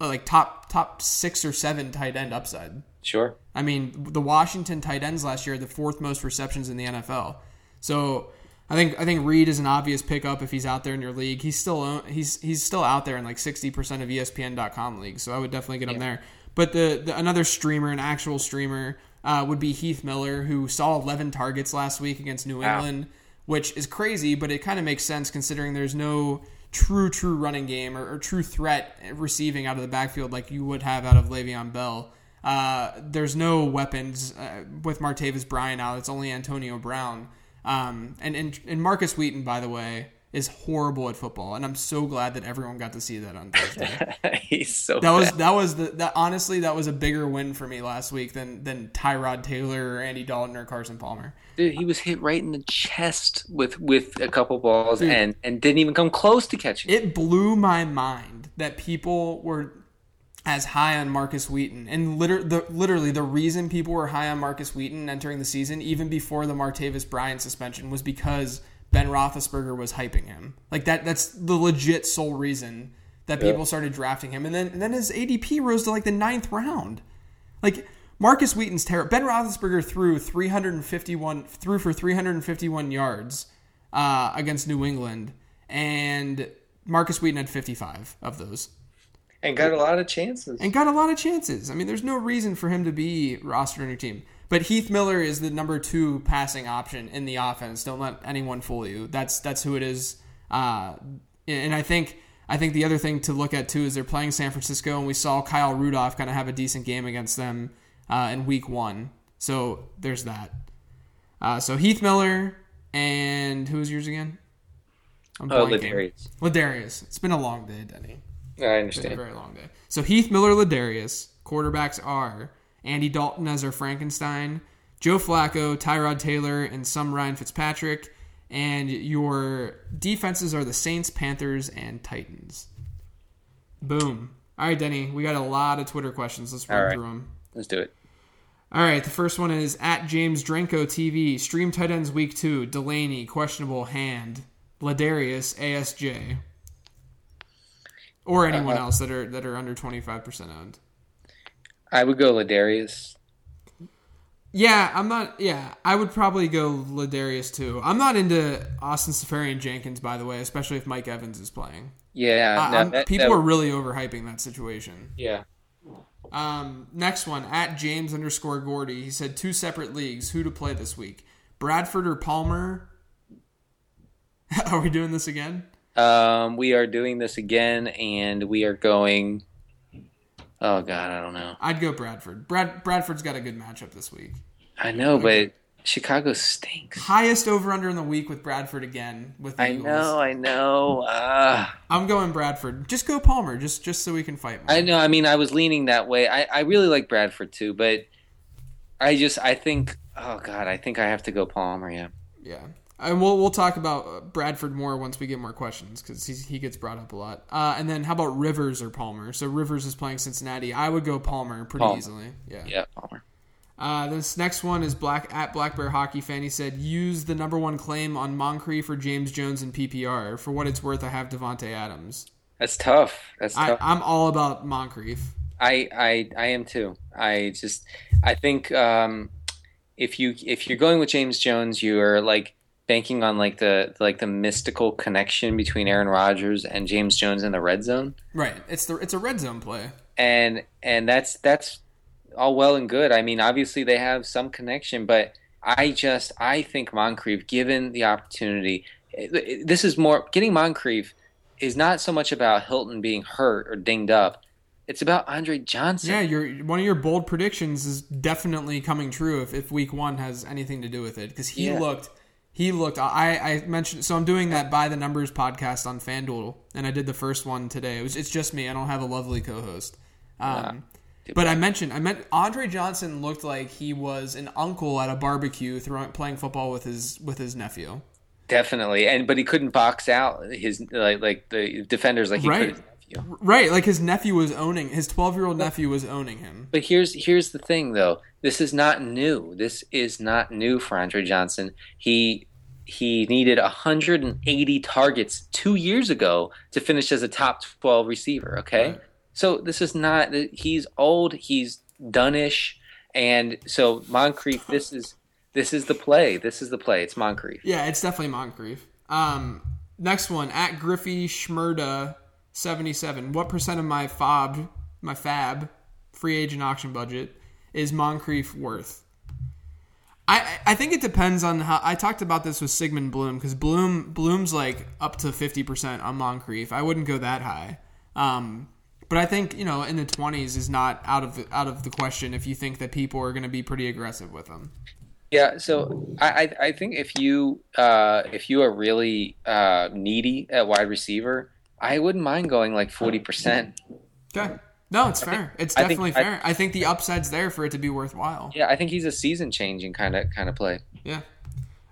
like top top six or seven tight end upside. Sure. I mean, the Washington tight ends last year had the fourth most receptions in the N F L. So I think I think Reed is an obvious pickup if he's out there in your league. He's still he's he's still out there in like sixty percent of E S P N dot com leagues. So I would definitely get him yeah. there. But the, the another streamer, an actual streamer, uh, would be Heath Miller, who saw eleven targets last week against New wow. England. Which is crazy, but it kind of makes sense considering there's no true, true running game or, or true threat receiving out of the backfield like you would have out of Le'Veon Bell. Uh, there's no weapons uh, with Martavis Bryant out. It's only Antonio Brown. Um, and, and and Marcus Wheaton, by the way, is horrible at football, and I'm so glad that everyone got to see that on Thursday. He's so that was bad. that was the that, honestly that was a bigger win for me last week than than Tyrod Taylor or Andy Dalton or Carson Palmer. Dude, he was hit right in the chest with, with a couple balls Dude, and and didn't even come close to catching. It blew my mind that people were as high on Marcus Wheaton, and liter- the, literally the reason people were high on Marcus Wheaton entering the season, even before the Martavis Bryant suspension, was because Ben Roethlisberger was hyping him. Like that that's the legit sole reason that people yeah. started drafting him. And then and then his A D P rose to like the ninth round. Like Marcus Wheaton's terrible. Ben Roethlisberger threw three hundred fifty-one threw for three hundred fifty-one yards uh, against New England, and Marcus Wheaton had fifty-five of those. And got a lot of chances. And got a lot of chances. I mean, there's no reason for him to be rostered on your team. But Heath Miller is the number two passing option in the offense. Don't let anyone fool you. That's that's who it is. Uh, and I think I think the other thing to look at too is they're playing San Francisco, and we saw Kyle Rudolph kind of have a decent game against them uh, in Week One. So there's that. Uh, so Heath Miller and who was yours again? I'm oh, Ladarius. Ladarius. It's been a long day, Denny. I understand. It's been a very long day. So Heath Miller, Ladarius. Quarterbacks are Andy Dalton as our Frankenstein, Joe Flacco, Tyrod Taylor, and some Ryan Fitzpatrick, And your defenses are the Saints, Panthers, and Titans. Boom. All right, Denny, we got a lot of Twitter questions. Let's run right. through them. Let's do it. All right, the first one is at James Drenko T V. Stream tight ends week two. Delaney, questionable hand. Ladarius, A S J. Or anyone uh, else that are that are under twenty-five percent owned. I would go Ladarius. Yeah, I'm not. Yeah, I would probably go Ladarius too. I'm not into Austin Seferian Jenkins, by the way, especially if Mike Evans is playing. Yeah, uh, no, that, people that would... are really overhyping that situation. Yeah. Um. Next one at James underscore Gordy. He said two separate leagues. Who to play this week? Bradford or Palmer? Are we doing this again? Um, we are doing this again, and we are going. Oh, God, I don't know. I'd go Bradford. Brad Bradford's got a good matchup this week. I know, but Chicago stinks. Highest over-under in the week with Bradford again. With the I Eagles. know, I know. Uh, I'm going Bradford. Just go Palmer, just just so we can fight more. I know. I mean, I was leaning that way. I, I really like Bradford, too, but I just, I think, oh, God, I think I have to go Palmer, yeah. Yeah. And we'll we'll talk about Bradford more once we get more questions because he he gets brought up a lot. Uh, and then how about Rivers or Palmer? So Rivers is playing Cincinnati. I would go Palmer pretty Palmer. easily. Yeah, yeah, Palmer. Uh, this next one is Black at Black Bear Hockey Fan. He said use the number one claim on Moncrief or James Jones in P P R. For what it's worth, I have Devontae Adams. That's tough. That's tough. I, I'm all about Moncrief. I, I I am too. I just I think um, if you if you're going with James Jones, you are like. banking on like the like the mystical connection between Aaron Rodgers and James Jones in the red zone, right? It's the it's a red zone play, and and that's that's all well and good. I mean, obviously they have some connection, but I just I think Moncrief, given the opportunity, it, it, this is more getting Moncrief is not so much about Hilton being hurt or dinged up. It's about Andre Johnson. Yeah, your one of your bold predictions is definitely coming true if if week one has anything to do with it because he yeah. looked. He looked, I, I mentioned, so I'm doing that By the Numbers podcast on FanDuel, and I did the first one today. It was, it's just me. I don't have a lovely co-host. Um, wow. But I mentioned, I meant Andre Johnson looked like he was an uncle at a barbecue throwing, playing football with his with his nephew. Definitely. and But he couldn't box out his like, like the defenders like he right. could his nephew. Right, like his nephew was owning, his twelve-year-old nephew was owning him. But here's here's the thing, though. This is not new. This is not new for Andre Johnson. He... He needed one hundred eighty targets two years ago to finish as a top twelve receiver, okay? Right. So this is not – he's old, he's done-ish, and so Moncrief, this is this is the play. This is the play. It's Moncrief. Yeah, it's definitely Moncrief. Um, next one, at Griffey Schmurda seventy-seven. What percent of my FOB, my FAB, free agent auction budget, is Moncrief worth? I, I think it depends on how – I talked about this with Sigmund Bloom because Bloom Bloom's like up to fifty percent on Moncrief. I wouldn't go that high. Um, but I think, you know, in the twenties is not out of the, out of the question if you think that people are going to be pretty aggressive with them. Yeah, so I, I think if you uh, if you are really uh, needy at wide receiver, I wouldn't mind going like forty percent. Okay. No, it's fair. It's definitely fair. I think the upside's there for it to be worthwhile. Yeah, I think he's a season-changing kind of kind of play. Yeah.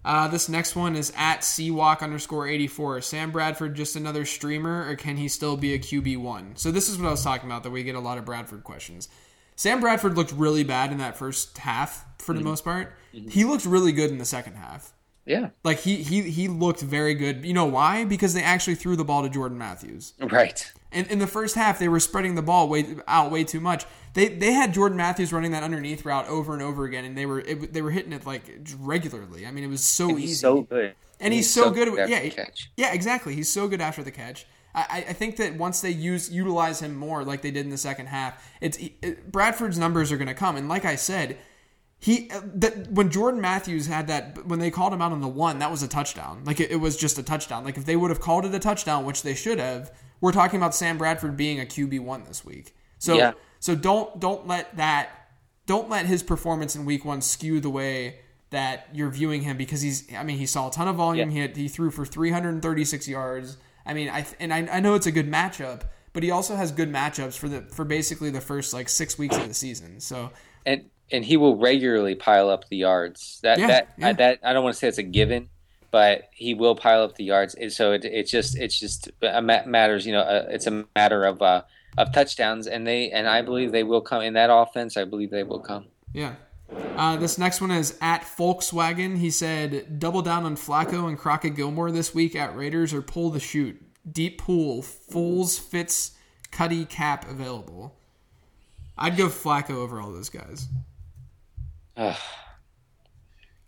Uh, this next one is at Seawalk underscore eighty-four. Sam Bradford just another streamer, or can he still be a Q B one? So this is what I was talking about, that we get a lot of Bradford questions. Sam Bradford looked really bad in that first half for the mm-hmm. most part. Mm-hmm. He looked really good in the second half. Yeah. Like, he, he he looked very good. You know why? Because they actually threw the ball to Jordan Matthews. Right. And in the first half, they were spreading the ball way, out way too much. They they had Jordan Matthews running that underneath route over and over again, and they were it, they were hitting it, like, regularly. I mean, it was so and he's easy. so good. And he's, he's so, so good. good after yeah, the catch. Yeah, exactly. He's so good after the catch. I, I think that once they use utilize him more like they did in the second half, it's it, Bradford's numbers are going to come. And like I said... He that when Jordan Matthews had that when they called him out on the one, that was a touchdown. Like it, it was just a touchdown. Like if they would have called it a touchdown, which they should have, we're talking about Sam Bradford being a Q B one this week. So yeah. so don't don't let that don't let his performance in week one skew the way that you're viewing him because he's I mean he saw a ton of volume. Yeah. He had, he threw for three hundred thirty-six yards. I mean I and I, I know it's a good matchup, but he also has good matchups for the for basically the first like six weeks of the season. So and. And he will regularly pile up the yards. That yeah, that yeah. I, that I don't want to say it's a given, but he will pile up the yards. And so it, it just it's just a matters, you know, uh, it's a matter of uh, of touchdowns, and they and I believe they will come in that offense. I believe they will come. Yeah. Uh, this next one is at Volkswagen. He said, double down on Flacco and Crockett Gilmore this week at Raiders or pull the shoot. Deep pool, Foles, Fitz, Cuddy, Cap available. I'd go Flacco over all those guys. Ugh.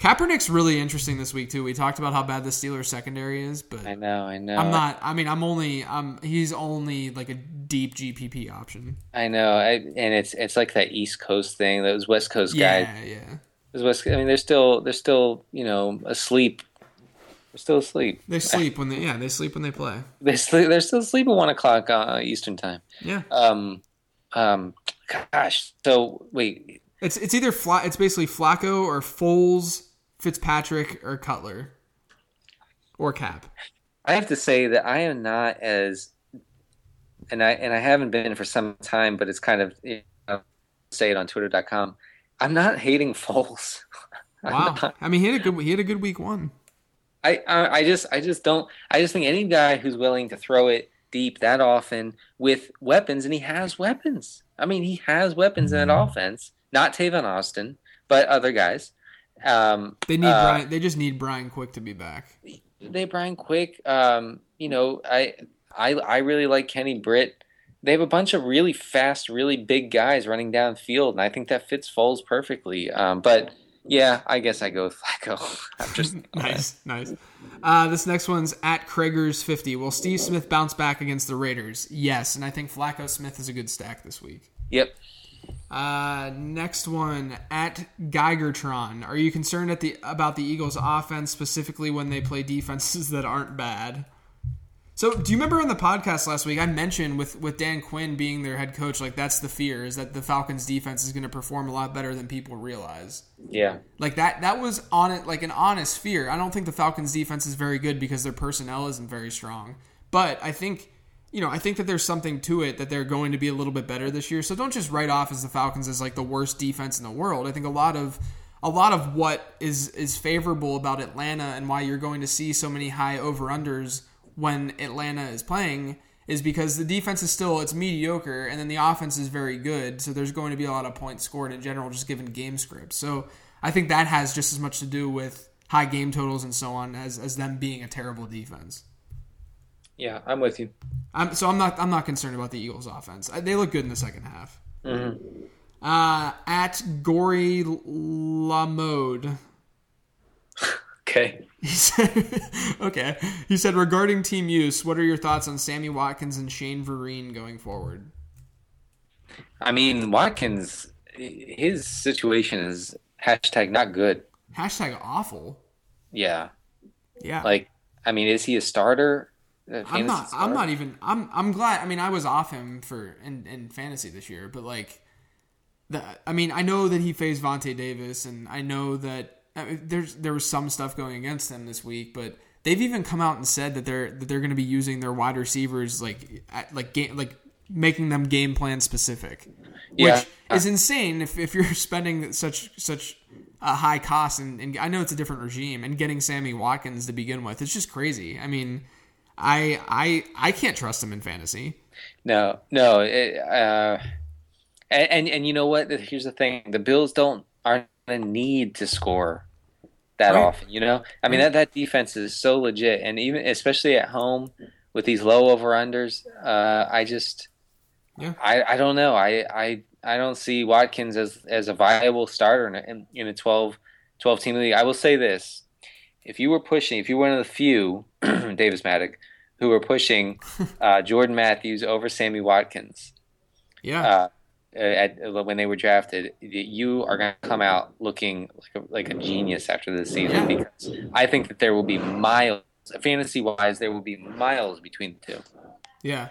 Kaepernick's really interesting this week too. We talked about how bad the Steelers secondary is, but I know, I know. I'm not. I mean, I'm only. I'm. He's only like a deep G P P option. I know, I, and it's it's like that East Coast thing. Those West Coast guys. Yeah, yeah. Those West. I mean, they're still they're still you know asleep. They're still asleep. They sleep when they yeah they sleep when they play. They sleep. They're still asleep at one o'clock uh, Eastern time. Yeah. Um. Um. Gosh. So wait. It's it's either Fla- it's basically Flacco or Foles, Fitzpatrick or Cutler or Cap. I have to say that I am not as, and I and I haven't been for some time, but it's kind of, you know, say it on twitter dot com. I'm not hating Foles. Wow. Not, I mean, he had a good he had a good week one. I, I I just I just don't I just think any guy who's willing to throw it deep that often with weapons, and he has weapons. I mean, he has weapons in that offense. Not Tavon Austin, but other guys. Um, they need uh, Brian, they just need Brian Quick to be back. They Brian Quick. Um, you know, I I I really like Kenny Britt. They have a bunch of really fast, really big guys running downfield, and I think that fits Foles perfectly. Um, but yeah, I guess I go with Flacco. I'm just nice, nice. Uh, this next one's at Craigers fifty. Will Steve Smith bounce back against the Raiders? Yes, and I think Flacco Smith is a good stack this week. Yep. Uh, next one at Geigertron. Are you concerned at the about the Eagles' offense, specifically when they play defenses that aren't bad? So, do you remember on the podcast last week I mentioned with with Dan Quinn being their head coach, like that's the fear is that the Falcons' defense is going to perform a lot better than people realize. Yeah, like that that was on it, like an honest fear. I don't think the Falcons' defense is very good because their personnel isn't very strong, but I think. You know, I think that there's something to it that they're going to be a little bit better this year. So don't just write off as the Falcons as like the worst defense in the world. I think a lot of a lot of what is is favorable about Atlanta and why you're going to see so many high over-unders when Atlanta is playing is because the defense is still, it's mediocre, and then the offense is very good. So there's going to be a lot of points scored in general just given game scripts. So I think that has just as much to do with high game totals and so on as, as them being a terrible defense. Yeah, I'm with you. I'm, so I'm not I'm not concerned about the Eagles' offense. They look good in the second half. Mm-hmm. Uh, at Gory Lamode. Okay. He said, okay. He said, regarding team use, what are your thoughts on Sammy Watkins and Shane Vereen going forward? I mean, Watkins, his situation is hashtag not good. Hashtag awful. Yeah. Yeah. Like, I mean, is he a starter? I'm not. Start. I'm not even. I'm. I'm glad. I mean, I was off him for in, in fantasy this year, but like, the. I mean, I know that he faced Vontae Davis, and I know that I mean, there's there was some stuff going against them this week, but they've even come out and said that they're that they're going to be using their wide receivers like at, like game, like making them game plan specific, yeah. which uh. is insane. If if you're spending such such a high cost, and, and I know it's a different regime, and getting Sammy Watkins to begin with, it's just crazy. I mean. I I I can't trust him in fantasy. No, no. It, uh, and, and and you know what? Here's the thing: the Bills don't aren't gonna need to score that right. often. You know, I mean right. that that defense is so legit, and even especially at home with these low over unders. Uh, I just, yeah. I, I don't know. I, I I don't see Watkins as as a viable starter in a, in, in a twelve, twelve team league. I will say this. If you were pushing, if you were one of the few, Davis Maddock, who were pushing uh, Jordan Matthews over Sammy Watkins, yeah, uh, at, at, when they were drafted, you are going to come out looking like a, like a genius after this season because I think that there will be miles, fantasy-wise, there will be miles between the two. Yeah,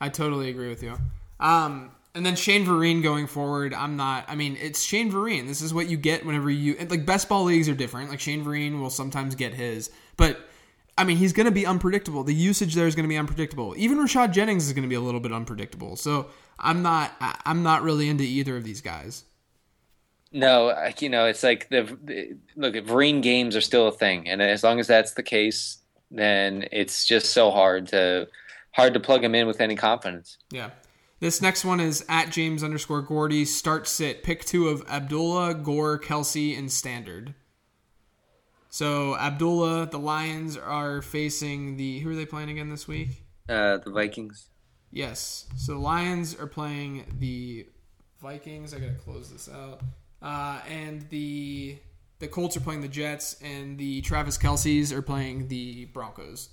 I totally agree with you. Um, and then Shane Vereen going forward, I'm not, I mean, it's Shane Vereen. This is what you get whenever you, like best ball leagues are different. Like Shane Vereen will sometimes get his, but I mean, he's going to be unpredictable. The usage there is going to be unpredictable. Even Rashad Jennings is going to be a little bit unpredictable. So I'm not, I'm not really into either of these guys. No, you know, it's like the, the look, Vereen games are still a thing, and as long as that's the case, then it's just so hard to hard to plug them in with any confidence. Yeah. This next one is at James underscore Gordy. Start sit. Pick two of Abdullah, Gore, Kelsey, and Standard. So Abdullah, the Lions are facing the... Who are they playing again this week? Uh, the Vikings. Yes. So the Lions are playing the Vikings. I got to close this out. Uh, and the the Colts are playing the Jets, and the Travis Kelce's are playing the Broncos.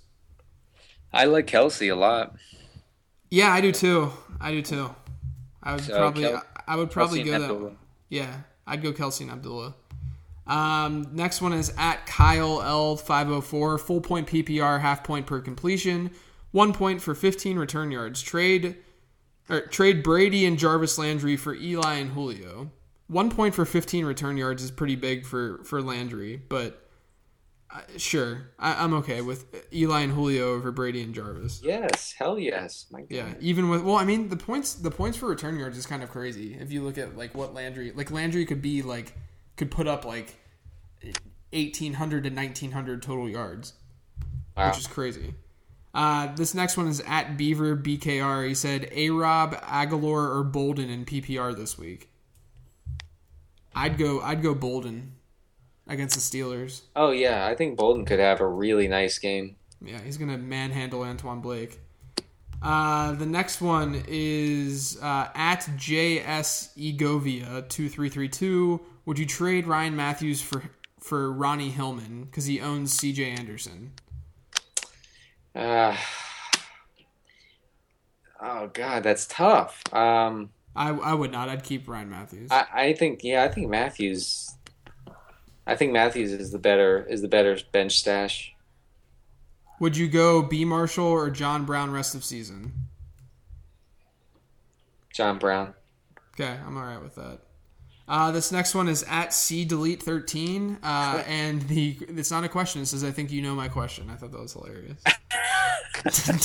I like Kelsey a lot. Yeah, I do too. I do too. I would so probably, Kel- I would probably Kelsey go that. Yeah, I'd go Kelsey and Abdullah. Um, next one is at Kyle L five hundred four. Full point P P R, half point per completion, one point for fifteen return yards. Trade, or trade Brady and Jarvis Landry for Eli and Julio. One point for fifteen return yards is pretty big for for Landry, but. Uh, sure, I, I'm okay with Eli and Julio over Brady and Jarvis. Yes, hell yes. My yeah, even with well, I mean the points the points for return yards is kind of crazy. If you look at like what Landry like Landry could be like could put up like eighteen hundred to nineteen hundred total yards, wow. Which is crazy. Uh, this next one is at Beaver B K R. He said A-Rob, Aguilar, or Bolden in P P R this week. I'd go. I'd go Bolden. Against the Steelers. Oh, yeah. I think Bolden could have a really nice game. Yeah, he's going to manhandle Antoine Blake. Uh, the next one is uh, at J S Egovia two three three two. Would you trade Ryan Matthews for for Ronnie Hillman because he owns C J Anderson? Uh, oh, God, that's tough. Um, I, I would not. I'd keep Ryan Matthews. I, I think, yeah, I think Matthews... I think Matthews is the better is the better bench stash. Would you go B. Marshall or John Brown rest of season? John Brown. Okay, I'm all right with that. Uh, this next one is at C Delete thirteen, uh, and the it's not a question. It says, "I think you know my question." I thought that was hilarious.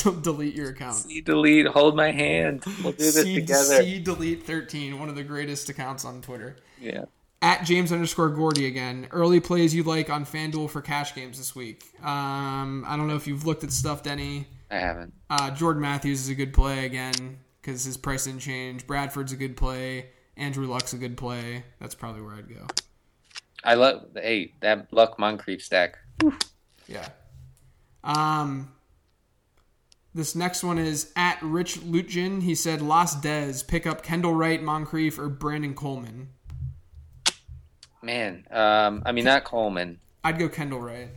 Don't delete your account. C Delete, hold my hand. We'll do this C- together. C Delete thirteen, one of the greatest accounts on Twitter. Yeah. At James underscore Gordy again. Early plays you like on FanDuel for cash games this week. Um, I don't know if you've looked at stuff, Denny. I haven't. Uh, Jordan Matthews is a good play again because his price didn't change. Bradford's a good play. Andrew Luck's a good play. That's probably where I'd go. I love hey that Luck Moncrief stack. Whew. Yeah. Um. This next one is at Rich Lutgen. He said Las Dez pick up Kendall Wright, Moncrief, or Brandon Coleman. Man, um, I mean, not Coleman. I'd go Kendall Wright.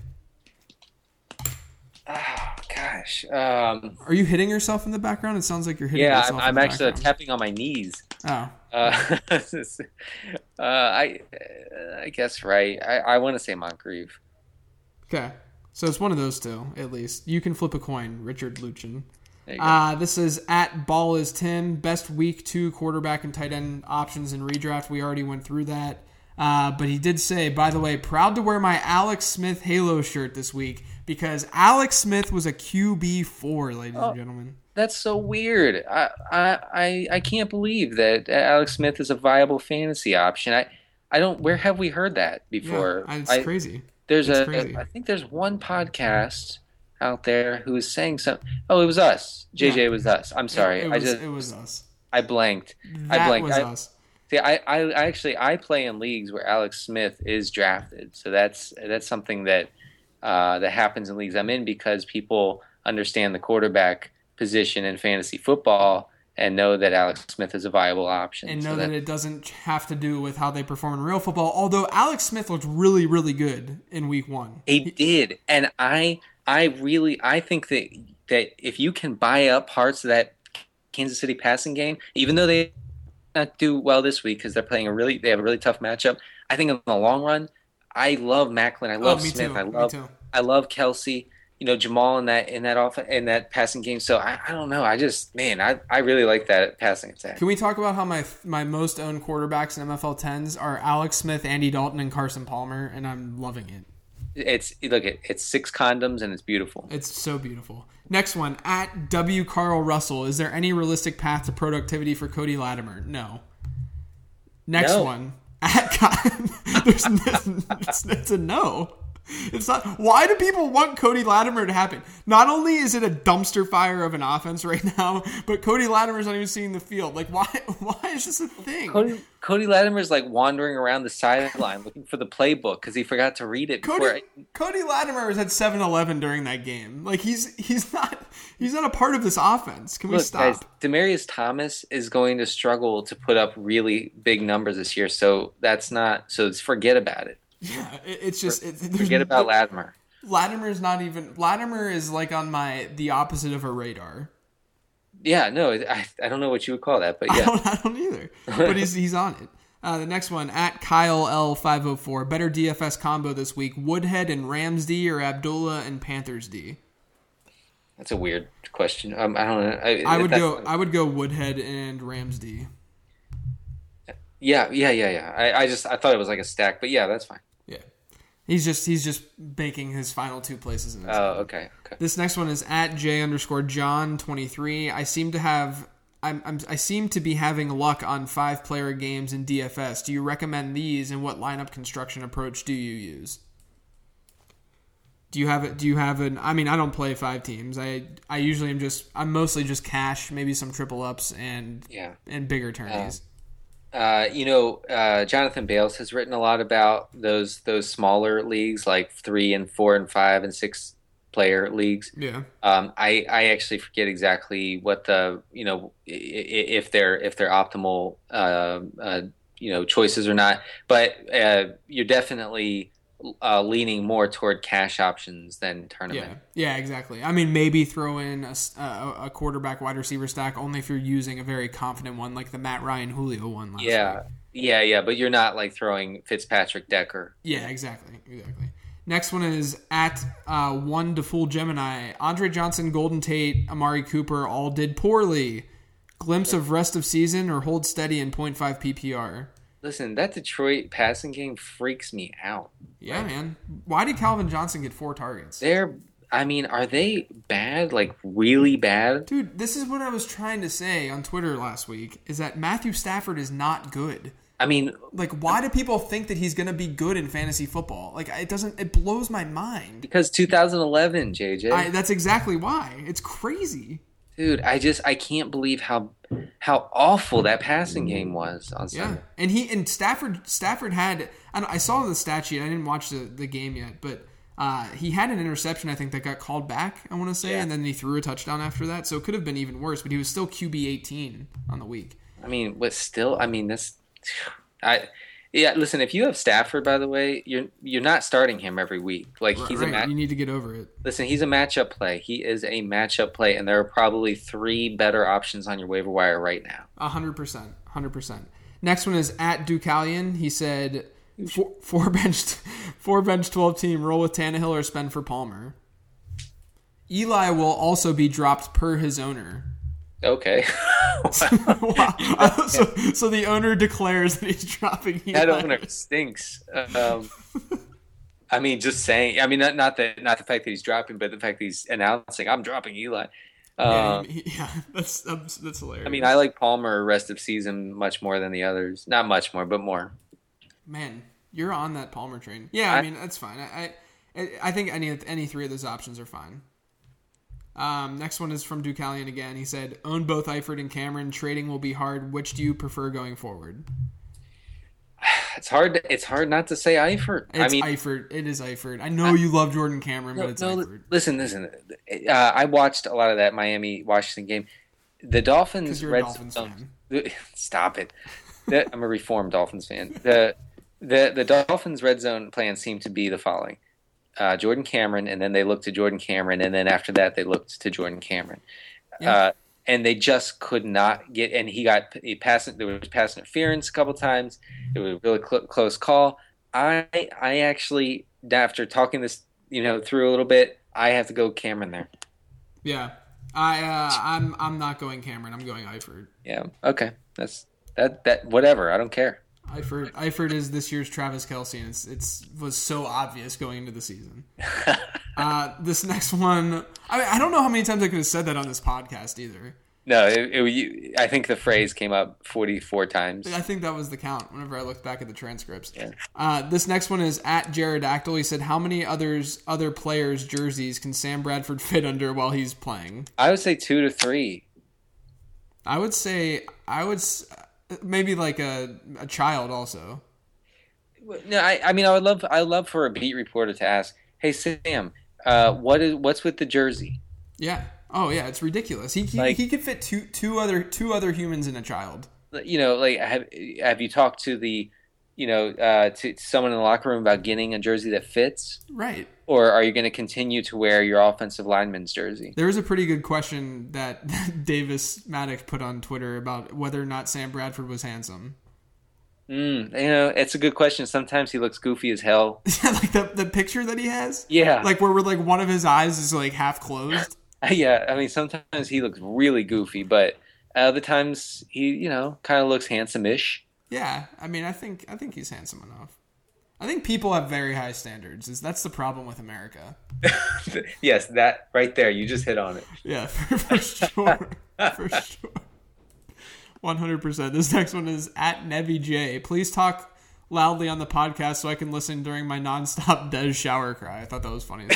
Oh, gosh. Um, Are you hitting yourself in the background? It sounds like you're hitting yeah, yourself I'm, in the I'm background. Yeah, I'm actually tapping on my knees. Oh. Uh, uh, I I guess right. I, I want to say Moncrief. Okay. So it's one of those two, at least. You can flip a coin, Richard Luchin. Uh, this is at Ball is Tim. Best week two quarterback and tight end options in redraft. We already went through that. Uh, but he did say, by the way, proud to wear my Alex Smith Halo shirt this week because Alex Smith was a Q B four, ladies oh, and gentlemen. That's so weird. I, I I can't believe that Alex Smith is a viable fantasy option. I, I don't. Where have we heard that before? Yeah, it's I, crazy. There's it's a, crazy. I think there's one podcast out there who is saying something. Oh, it was us. J J yeah. was us. I'm sorry. It, it, was, I just, it was us. I blanked. That I blanked. was I, us. See, I, I actually I play in leagues where Alex Smith is drafted, so that's that's something that uh, that happens in leagues I'm in because people understand the quarterback position in fantasy football and know that Alex Smith is a viable option, and know so that, that it doesn't have to do with how they perform in real football. Although Alex Smith looked really, really good in week one, he did, and I I really I think that that if you can buy up parts of that Kansas City passing game, even though they not do well this week because they're playing a really they have a really tough matchup. I think in the long run, I love Macklin, I love oh, Smith, too. I love I love Kelsey, you know, Jamal in that in that off in that passing game. So I, I don't know. I just man, I, I really like that passing attack. Can we talk about how my my most owned quarterbacks in M F L tens are Alex Smith, Andy Dalton, and Carson Palmer, and I'm loving it. It's look it it's six condoms and it's beautiful. It's so beautiful. Next one, at W. Carl Russell. Is there any realistic path to productivity for Cody Latimer? No. Next no. one, at Cotton, there's, it's, it's a no. It's not. Why do people want Cody Latimer to happen? Not only is it a dumpster fire of an offense right now, but Cody Latimer's not even seeing the field. Like, why? Why is this a thing? Cody, Cody Latimer's like wandering around the sideline looking for the playbook because he forgot to read it. Cody, I... Cody Latimer was at seven eleven during that game. Like, he's he's not he's not a part of this offense. Can Look, we stop? Guys, Demaryius Thomas is going to struggle to put up really big numbers this year, so that's not. So it's forget about it. Yeah, it's just it, forget about Latimer. Latimer's not even. Latimer is like on my the opposite of a radar. Yeah, no, I I don't know what you would call that, but yeah, I don't, I don't either. But he's he's on it. Uh, the next one at Kyle L five hundred four. Better D F S combo this week: Woodhead and Rams D or Abdullah and Panthers D. That's a weird question. Um, I don't know. I, I would go. I would go Woodhead and Rams D. Yeah, yeah, yeah, yeah. I, I just I thought it was like a stack, but yeah, that's fine. He's just he's just banking his final two places in this. Oh, okay, okay. This next one is at J underscore John twenty three. I seem to have I'm, I'm I seem to be having luck on five player games in D F S. Do you recommend these, and what lineup construction approach do you use? Do you have it? Do you have an? I mean, I don't play five teams. I I usually am just I'm mostly just cash, maybe some triple ups and yeah. and bigger tourneys. Um. Uh, you know, uh, Jonathan Bales has written a lot about those those smaller leagues, like three and four and five and six player leagues. Yeah. Um, I, I actually forget exactly what the you know if they're if they're optimal uh, uh, you know choices or not, but uh, you're definitely uh, leaning more toward cash options than tournament. Yeah, yeah, exactly. I mean, maybe throw in a, a quarterback wide receiver stack only if you're using a very confident one like the Matt Ryan Julio one last yeah. week. Yeah, yeah, yeah, but you're not like throwing Fitzpatrick Decker. Yeah, exactly, exactly. Next one is at uh, one to full Gemini. Andre Johnson, Golden Tate, Amari Cooper all did poorly. Glimpse of rest of season or hold steady in point five P P R. Listen, that Detroit passing game freaks me out. Yeah, man. Why did Calvin Johnson get four targets? They're, I mean, are they bad? Like, really bad? Dude, this is what I was trying to say on Twitter last week, is that Matthew Stafford is not good. I mean... Like, why do people think that he's going to be good in fantasy football? Like, it doesn't... It blows my mind. Because two thousand eleven, J J. I, that's exactly why. It's crazy. Dude, I just I can't believe how how awful that passing game was on Sunday. Yeah, and he and Stafford Stafford had I, don't, I saw the stat sheet. I didn't watch the, the game yet, but uh, he had an interception I think that got called back. I want to say, yeah. And then he threw a touchdown after that. So it could have been even worse. But he was still Q B eighteen on the week. I mean, but still, I mean this. I yeah. Listen, if you have Stafford, by the way, you're you're not starting him every week. Like right, he's right. a match. You need to get over it. Listen, he's a matchup play. He is a matchup play, and there are probably three better options on your waiver wire right now. A hundred percent, hundred percent. Next one is at Deucalion. He said, four, four bench, four bench twelve team. Roll with Tannehill or spend for Palmer. Eli will also be dropped per his owner. Okay. Wow. Yeah. so, so the owner declares that he's dropping Eli. That owner stinks. Um, I mean, just saying. I mean, not not the not the fact that he's dropping, but the fact that he's announcing, "I'm dropping Eli." Um, yeah, yeah, that's that's hilarious. I mean, I like Palmer rest of season much more than the others. Not much more, but more. Man, you're on that Palmer train. Yeah, I, I mean, that's fine. I, I I think any any three of those options are fine. Um, next one is from Deucalion again. He said, own both Eifert and Cameron. Trading will be hard. Which do you prefer going forward? It's hard to, it's hard not to say Eifert. It's I mean, Eifert. It is Eifert. I know I, you love Jordan Cameron, no, but it's no, Eifert. Listen, listen. Uh, I watched a lot of that Miami-Washington game. The Dolphins... You're a Dolphins fan. Stop it. the, I'm a reformed Dolphins fan. The, the, the Dolphins' red zone plan seemed to be the following. Uh, Jordan Cameron, and then they looked to Jordan Cameron, and then after that they looked to Jordan Cameron, yeah. uh, and they just could not get. And he got he passed. There was pass interference a couple times. It was a really cl- close call. I I actually, after talking this, you know, through a little bit, I have to go Cameron there. Yeah, I uh, I'm I'm not going Cameron. I'm going Eifert. Yeah. Okay. That's that that whatever. I don't care. Eifert, Eifert is this year's Travis Kelce, and it's, it's was so obvious going into the season. uh, this next one, I, I don't know how many times I could have said that on this podcast either. No, it, it, you, I think the phrase came up forty-four times. I think that was the count whenever I looked back at the transcripts. Yeah. Uh, this next one is at Jared Actel. He said, how many others, other players' jerseys can Sam Bradford fit under while he's playing? I would say two to three. I would say I would maybe like a, a child also. No, I, I mean, I would love I love for a beat reporter to ask, hey, Sam, uh, what is what's with the jersey? Yeah. Oh yeah, it's ridiculous. He he, like, he could fit two two other two other humans and a child. You know, like have have you talked to the, you know, uh, to, to someone in the locker room about getting a jersey that fits? Right. Or are you going to continue to wear your offensive lineman's jersey? There was a pretty good question that Davis Maddox put on Twitter about whether or not Sam Bradford was handsome. Mm, you know, it's a good question. Sometimes he looks goofy as hell. Yeah, like the the picture that he has. Yeah. Like where we're like one of his eyes is like half closed. Yeah, I mean, sometimes he looks really goofy, but other times he, you know, kind of looks handsome-ish. Yeah, I mean, I think I think he's handsome enough. I think people have very high standards. Is that's the problem with America? Yes, that right there, you just hit on it. Yeah, for, for sure, for sure, one hundred percent. This next one is at Nevy J. Please talk loudly on the podcast so I can listen during my nonstop Dez shower cry. I thought that was funny.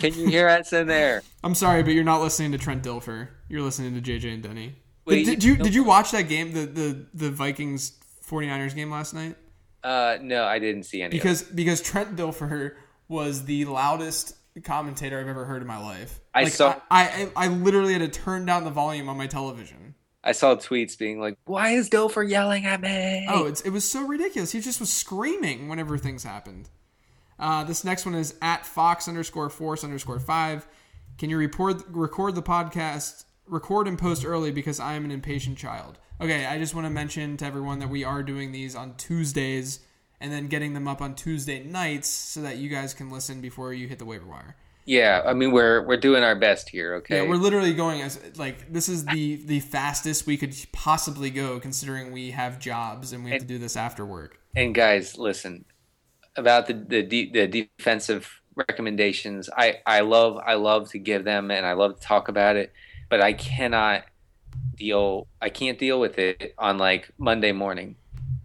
Can you hear us in there? I'm sorry, but you're not listening to Trent Dilfer. You're listening to J J and Denny. Wait, did, did you did you watch that game, the, the, the Vikings 49ers game last night? Uh, no, I didn't see any. Because of it. Because Trent Dilfer was the loudest commentator I've ever heard in my life. I like, saw. I, I I literally had to turn down the volume on my television. I saw tweets being like, "Why is Dilfer yelling at me?" Oh, it's, it was so ridiculous. He just was screaming whenever things happened. Uh, this next one is at Fox underscore Force underscore five. Can you report, record the podcast, record and post early because I am an impatient child. Okay, I just want to mention to everyone that we are doing these on Tuesdays and then getting them up on Tuesday nights so that you guys can listen before you hit the waiver wire. Yeah, I mean, we're we're doing our best here, okay? Yeah, we're literally going as, like, this is the, the fastest we could possibly go considering we have jobs and we have and, to do this after work. And guys, listen. About the the, de- the defensive recommendations, I, I love I love to give them and I love to talk about it, but I cannot deal I can't deal with it on like Monday morning.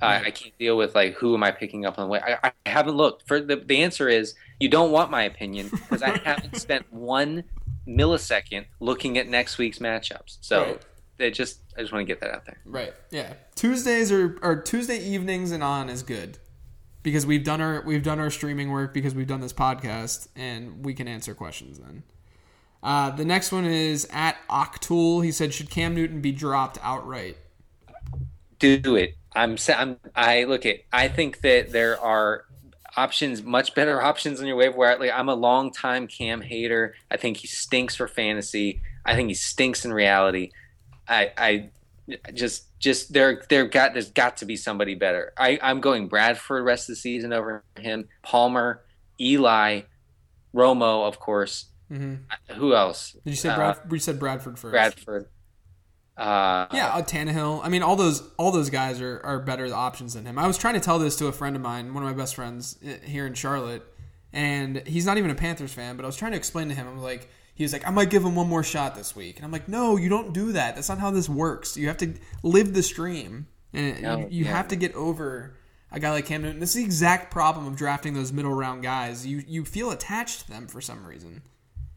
Right. Uh, I can't deal with like who am I picking up on. I, I haven't looked for the the answer is you don't want my opinion because I haven't spent one millisecond looking at next week's matchups. So. Right. It just I just want to get that out there. Right. Yeah. Tuesdays or or Tuesday evenings and on is good. Because we've done our we've done our streaming work because we've done this podcast and we can answer questions then. Uh, the next one is at Octool. He said, "Should Cam Newton be dropped outright?" Do it. I'm. I'm I look at. I think that there are options, much better options on your waiver wire. Like, I'm a long time Cam hater. I think he stinks for fantasy. I think he stinks in reality. I. I Just, just there, there got there's got to be somebody better. I, I'm going Bradford rest of the season over him. Palmer, Eli, Romo, of course. Mm-hmm. Who else? Did you say Brad, uh, we said Bradford first? Bradford. Uh, yeah, Tannehill. I mean, all those all those guys are are better options than him. I was trying to tell this to a friend of mine, one of my best friends here in Charlotte, and he's not even a Panthers fan. But I was trying to explain to him, I'm like. He was like, I might give him one more shot this week. And I'm like, no, you don't do that. That's not how this works. You have to live the stream. And no, you, you yeah. have to get over a guy like Cam Newton. This is the exact problem of drafting those middle-round guys. You you feel attached to them for some reason.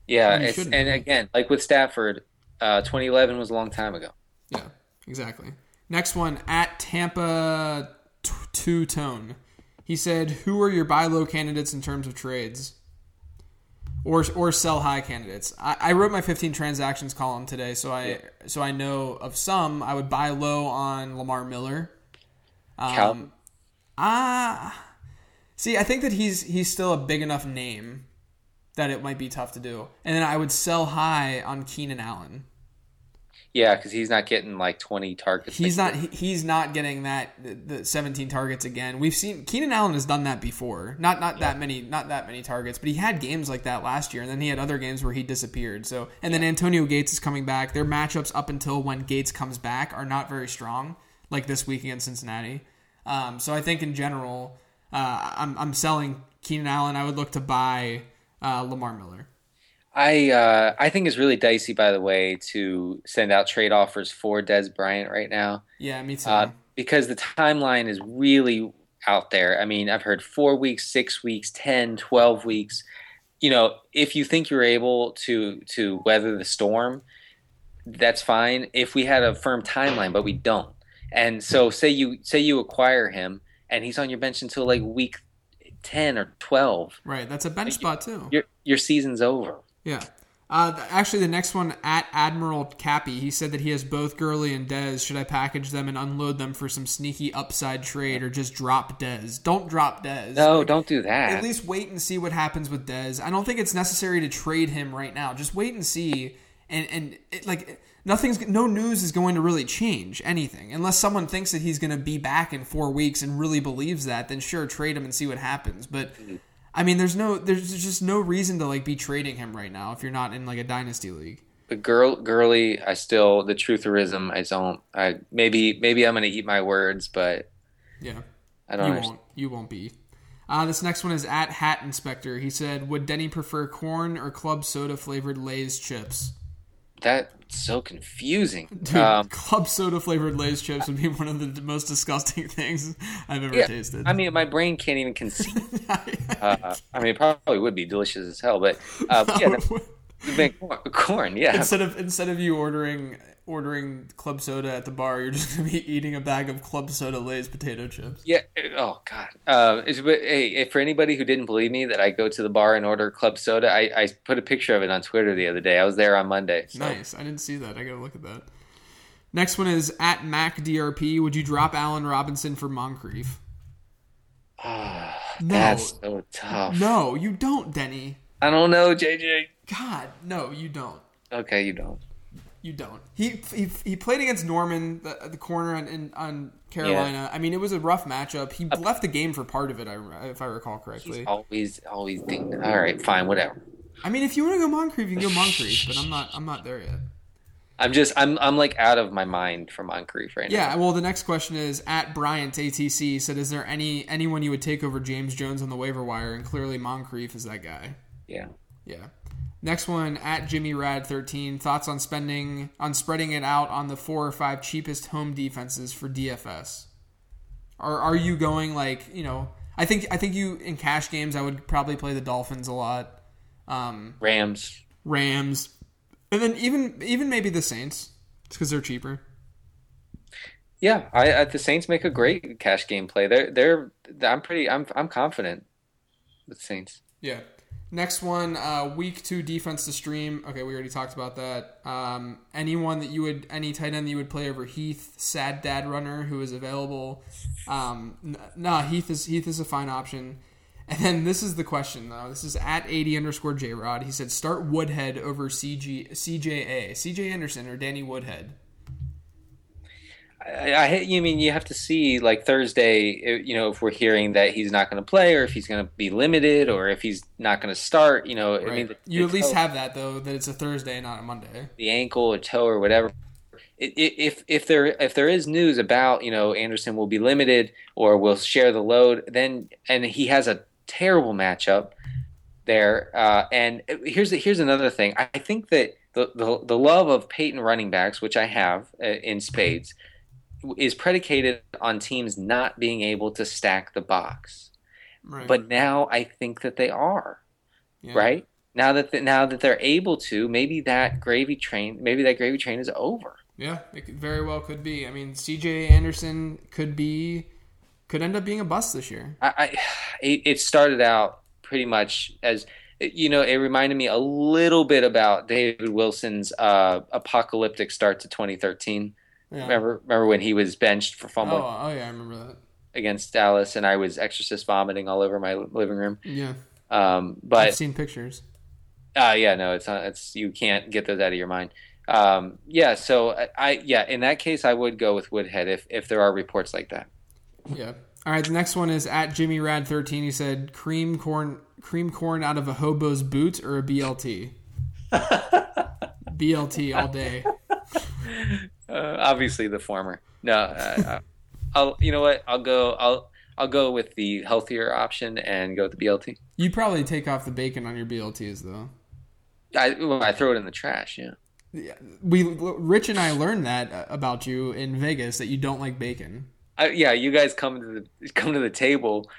Yeah, and, it's, and again, like with Stafford, uh, twenty eleven was a long time ago. Yeah, exactly. Next one, at Tampa t- Two-Tone. He said, who are your buy-low candidates in terms of trades? Or or sell high candidates. I, I wrote my fifteen transactions column today, so I yeah. so I know of some. I would buy low on Lamar Miller. Um, ah, see, I think that he's he's still a big enough name that it might be tough to do. And then I would sell high on Keenan Allen. Yeah, because he's not getting like twenty targets. He's not he, he's not getting that the, the seventeen targets again. We've seen Keenan Allen has done that before. Not not yeah. that many not that many targets, but he had games like that last year, and then he had other games where he disappeared. So and yeah. then Antonio Gates is coming back. Their matchups up until when Gates comes back are not very strong, like this week against Cincinnati. Um, so I think in general, uh, I'm I'm selling Keenan Allen. I would look to buy uh, Lamar Miller. I uh, I think it's really dicey, by the way, to send out trade offers for Dez Bryant right now. Yeah, me too. Uh, because the timeline is really out there. I mean, I've heard four weeks, six weeks, ten, twelve weeks. You know, if you think you're able to to weather the storm, that's fine. If we had a firm timeline, but we don't. And so say you say you acquire him and he's on your bench until like week ten or twelve. Right. That's a bench spot too. Your your season's over. Yeah. Uh, actually, the next one, at Admiral Cappy, he said that he has both Gurley and Dez. Should I package them and unload them for some sneaky upside trade or just drop Dez? Don't drop Dez. No, like, don't do that. At least wait and see what happens with Dez. I don't think it's necessary to trade him right now. Just wait and see. And, and it, like, nothing's no news is going to really change anything. Unless someone thinks that he's going to be back in four weeks and really believes that, then sure, trade him and see what happens. But... I mean, there's no, there's just no reason to like be trading him right now if you're not in like a dynasty league. But girl, Gurley, I still the trutherism. I don't. I maybe maybe I'm gonna eat my words, but yeah, I don't. You understand. won't. You won't be. Uh, this next one is at Hat Inspector. He said, "Would Denny prefer corn or club soda flavored Lay's chips?" That's so confusing. Dude, um, club soda flavored Lay's chips would be one of the most disgusting things I've ever yeah, tasted. I mean, my brain can't even conceive. uh, I mean, it probably would be delicious as hell, but uh, no. yeah, that, corn, corn. Yeah. Instead of instead of you ordering ordering club soda at the bar, you're just gonna be eating a bag of club soda Lay's potato chips. Yeah. Oh God. Uh, it's, hey, if for anybody who didn't believe me that I go to the bar and order club soda, I, I put a picture of it on Twitter the other day. I was there on Monday. So. Nice. I didn't see that. I gotta look at that. Next one is at MacDRP. Would you drop Allen Robinson for Moncrief? Oh, no. That's so tough. No, you don't, Denny. I don't know, J J. God, no, you don't. Okay, you don't. You don't. He he, he played against Norman, the, the corner on, in, on Carolina. Yeah. I mean, it was a rough matchup. He uh, left the game for part of it, if I recall correctly. He's always, always think. All right, fine, whatever. I mean, if you want to go Moncrief, you can go Moncrief, but I'm not. I'm not there yet. I'm just, I'm, I'm like out of my mind for Moncrief right yeah, now. Yeah, well, the next question is at Bryant A T C said, is there any anyone you would take over James Jones on the waiver wire? And clearly Moncrief is that guy. Yeah. Yeah. Next one, at Jimmy Rad thirteen, thoughts on spending, on spreading it out on the four or five cheapest home defenses for D F S? Or are you going like, you know, I think, I think you, in cash games, I would probably play the Dolphins a lot. Um, Rams. Rams. And then even even maybe the Saints, it's because they're cheaper. Yeah, I, I the Saints make a great cash game play. They're they're I'm pretty I'm I'm confident with Saints. Yeah. Next one, uh, week two defense to stream. Okay, we already talked about that. Um, anyone that you would any tight end that you would play over Heath, sad dad runner who is available. Um, no, nah, Heath is Heath is a fine option. And then this is the question, though. This is at eighty underscore J-Rod. He said, start Woodhead over C G, C J A. C J Anderson or Danny Woodhead? I, I you mean, you have to see, like, Thursday, you know, if we're hearing that he's not going to play or if he's going to be limited or if he's not going to start, you know. Right. I mean, the, you the at toe, least have that, though, that it's a Thursday and not a Monday. The ankle or toe or whatever. If if there if there is news about, you know, Anderson will be limited or will share the load, then and he has a terrible matchup there, uh, and here's the, here's another thing. I think that the, the the love of Peyton running backs, which I have uh, in spades, is predicated on teams not being able to stack the box. Right. But now I think that they are, yeah. right now that the, now that they're able to. Maybe that gravy train, maybe that gravy train is over. Yeah, it very well could be. I mean, C J Anderson could be. Could end up being a bust this year. I, I, it started out pretty much as, you know, it reminded me a little bit about David Wilson's uh, apocalyptic start to twenty thirteen. Yeah. Remember, remember when he was benched for fumble? Oh, oh, yeah, I remember that against Dallas, and I was exorcist vomiting all over my living room. Yeah, um, but I've seen pictures. Uh yeah, no, it's not, it's you can't get those out of your mind. Um, yeah, so I, I yeah, in that case, I would go with Woodhead if if there are reports like that. Yeah. All right. The next one is at Jimmy Rad thirteen. He said, "Cream corn, cream corn out of a hobo's boot or a B L T." B L T all day. Uh, obviously, the former. No, uh, I'll. You know what? I'll go. I'll. I'll go with the healthier option and go with the B L T. You'd probably take off the bacon on your B L Ts, though. I, I throw it in the trash, yeah. Yeah, we Rich and I learned that about you in Vegas, that you don't like bacon. I, yeah, you guys come to the come to the table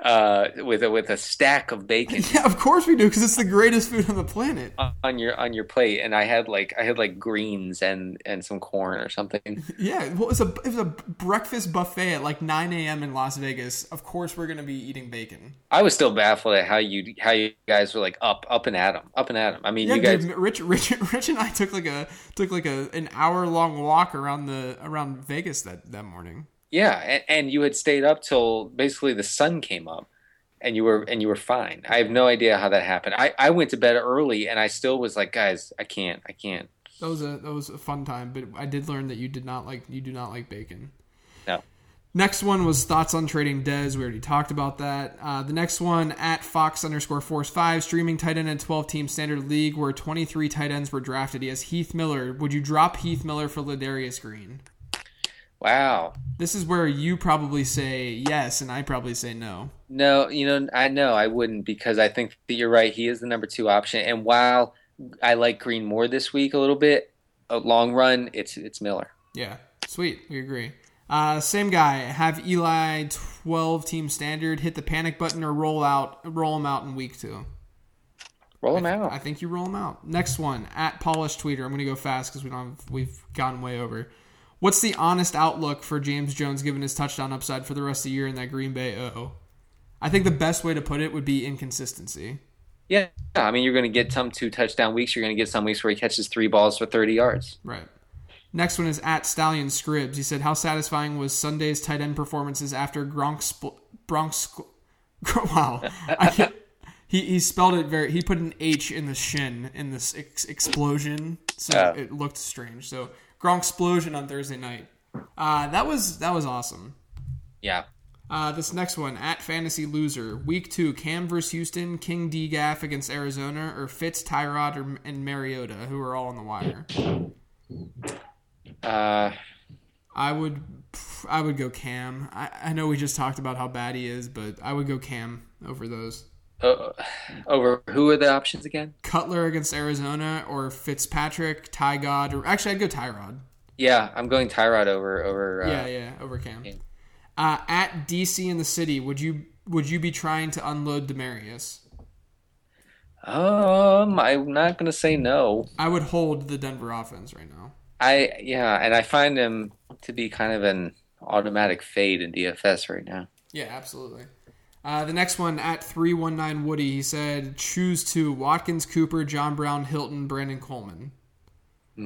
uh, with a, with a stack of bacon. Yeah, of course we do, because it's the greatest food on the planet. On your on your plate, and I had like I had like greens and, and some corn or something. Yeah, well, it was a it was a breakfast buffet at like nine a.m. in Las Vegas. Of course, we're gonna be eating bacon. I was still baffled at how you how you guys were like up up and at 'em, up and at 'em. I mean, yeah, you guys, dude, Rich Rich Rich and I took like a took like a an hour long walk around the around Vegas that, that morning. Yeah, and, and you had stayed up till basically the sun came up, and you were and you were fine. I have no idea how that happened. I, I went to bed early, and I still was like, guys, I can't, I can't. That was a that was a fun time, but I did learn that you did not like you do not like bacon. No. Next one was thoughts on trading Dez. We already talked about that. Uh, the next one, at Fox underscore Force five, streaming tight end in twelve-team standard league where twenty-three tight ends were drafted. He has Heath Miller. Would you drop Heath Miller for Ladarius Green? Wow. This is where you probably say yes, and I probably say no. No, you know, I know I wouldn't, because I think that you're right. He is the number two option. And while I like Green more this week a little bit, a long run, it's it's Miller. Yeah, sweet. We agree. Uh, same guy. Have Eli twelve-team standard, hit the panic button, or roll out, roll him out in week two. Roll him I th- out. I think you roll him out. Next one, at Polish Tweeter. I'm going to go fast because we don't have, we've gotten way over. What's the honest outlook for James Jones given his touchdown upside for the rest of the year in that Green Bay O? I think the best way to put it would be inconsistency. Yeah, I mean, you're going to get some two touchdown weeks. You're going to get some weeks where he catches three balls for thirty yards. Right. Next one is at Stallion Scribs. He said, how satisfying was Sunday's tight end performances after Gronk... Sp- Gronk... Sp- wow. I can't... He he spelled it very... He put an H in the shin in this ex- explosion, so uh. it looked strange. So... Gronk explosion on Thursday night. Uh, that was that was awesome. Yeah. Uh, this next one, at Fantasy Loser. Week two, Cam versus Houston, King DeGaff against Arizona, or Fitz, Tyrod, or, and Mariota, who are all on the wire. Uh, I would I would go Cam. I, I know we just talked about how bad he is, but I would go Cam over those. Uh, over who are the options again? Cutler against Arizona, or Fitzpatrick, Ty God, or actually I'd go Tyrod. Yeah, I'm going Tyrod over over. Uh, yeah, yeah, over Cam. Cam. Uh, at D C in the city, would you would you be trying to unload Demarius? Um, I'm not gonna say no. I would hold the Denver offense right now. I yeah, and I find him to be kind of an automatic fade in D F S right now. Yeah, absolutely. Uh, the next one, at three one nine Woody, he said, choose to Watkins, Cooper, John Brown, Hilton, Brandon Coleman.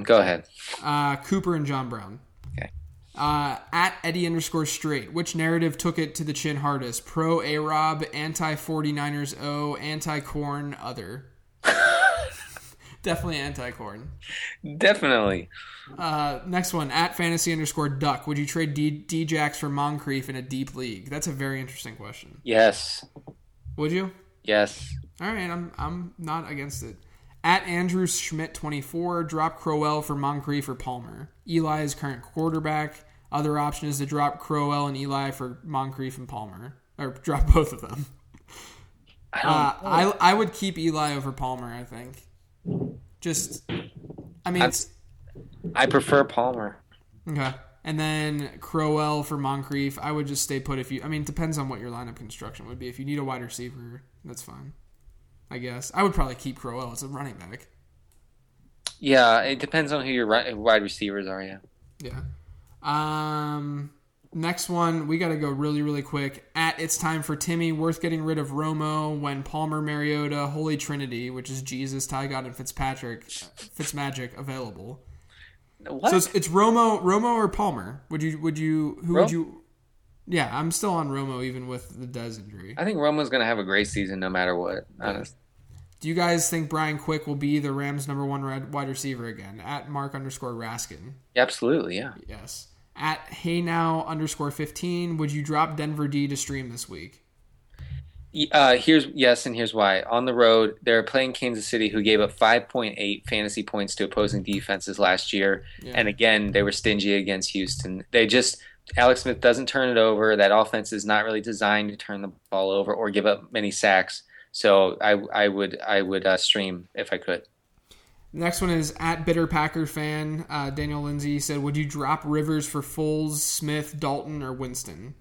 Go ahead. Uh, Cooper and John Brown. Okay. Uh, at Eddie underscore straight, which narrative took it to the chin hardest? Pro A-Rob, anti-forty-niners O, anti-corn, other. Definitely anti-corn. Definitely. Uh, next one, at fantasy underscore duck. Would you trade D- D-Jax for Moncrief in a deep league? That's a very interesting question. Yes. Would you? Yes. All right, I'm I'm not against it. At Andrew Schmidt twenty-four, drop Crowell for Moncrief or Palmer. Eli is current quarterback. Other option is to drop Crowell and Eli for Moncrief and Palmer, or drop both of them. I don't uh, I I would keep Eli over Palmer, I think. Just, I mean, it's, I prefer Palmer. Okay, and then Crowell for Moncrief. I would just stay put if you. I mean, it depends on what your lineup construction would be. If you need a wide receiver, that's fine, I guess. I would probably keep Crowell as a running back. Yeah, it depends on who your wide receivers are. Yeah. Yeah. Um. Next one, we got to go really, really quick. At It's Time for Timmy, worth getting rid of Romo when Palmer, Mariota, Holy Trinity, which is Jesus, Ty God, and Fitzpatrick, Fitzmagic available. What? So it's, it's Romo, Romo or Palmer? Would you? Would you? Who Ro- would you? Yeah, I'm still on Romo even with the Dez injury. I think Romo's going to have a great season no matter what. Honestly. Do you guys think Brian Quick will be the Rams' number one wide receiver again? At Mark underscore Raskin. Absolutely, yeah. Yes. At HeyNow underscore fifteen, would you drop Denver D to stream this week? Uh, here's yes, and here's why. On the road, they're playing Kansas City, who gave up five point eight fantasy points to opposing defenses last year. Yeah. And again, they were stingy against Houston. They just Alex Smith doesn't turn it over. That offense is not really designed to turn the ball over or give up many sacks. So I I would I would uh, stream if I could. The next one is at Bitter Packer fan. Uh, Daniel Lindsay said, would you drop Rivers for Foles, Smith, Dalton, or Winston?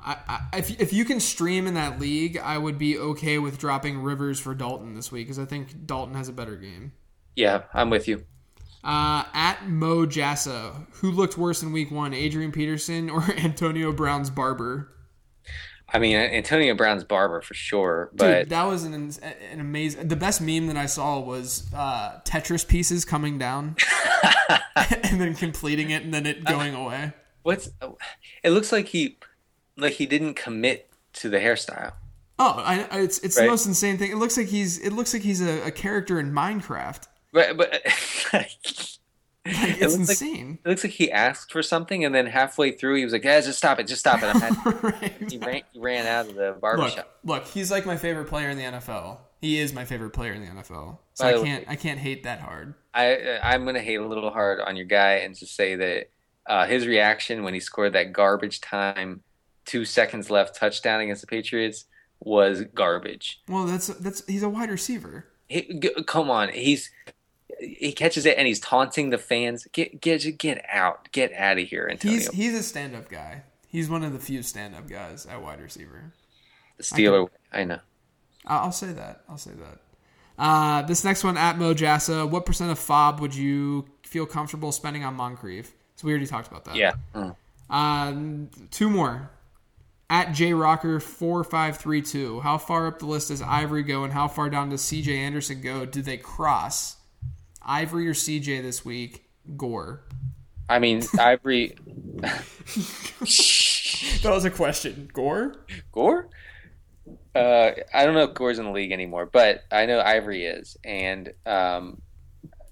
I, I, if, if you can stream in that league, I would be okay with dropping Rivers for Dalton this week because I think Dalton has a better game. Yeah, I'm with you. Uh, at Mo Jassa, who looked worse in week one, Adrian Peterson or Antonio Brown's barber? I mean, Antonio Brown's barber for sure. But dude, that was an, an amazing... The best meme that I saw was uh, Tetris pieces coming down and then completing it and then it going uh, away. What's? It looks like he... Like he didn't commit to the hairstyle. Oh, I, it's it's right? The most insane thing. It looks like he's it looks like he's a, a character in Minecraft. Right, but like, it's it insane. Like, it looks like he asked for something, and then halfway through, he was like, "Guys, just stop it, just stop it." I'm not, right. He ran he ran out of the barbershop. Look, look, he's like my favorite player in the N F L. He is my favorite player in the N F L. So By I can't way, I can't hate that hard. I I'm gonna hate a little hard on your guy and just say that uh, his reaction when he scored that garbage time. Two seconds left touchdown against the Patriots was garbage. Well, that's that's he's a wide receiver. He, g- come on, he's he catches it and he's taunting the fans. Get get get out, get out of here, Antonio. He's he's a stand-up guy. He's one of the few stand-up guys at wide receiver. The Steeler, I, I know. I'll say that. I'll say that. Uh, this next one at Mo Jassa. What percent of F O B would you feel comfortable spending on Moncrief? So we already talked about that. Yeah. Mm. Uh, two more. At J Rocker four five three two, how far up the list does Ivory go and how far down does C J Anderson go? Do they cross Ivory or C J this week? Gore. I mean, Ivory. That was a question. Gore? Gore? Uh, I don't know if Gore's in the league anymore, but I know Ivory is. And um,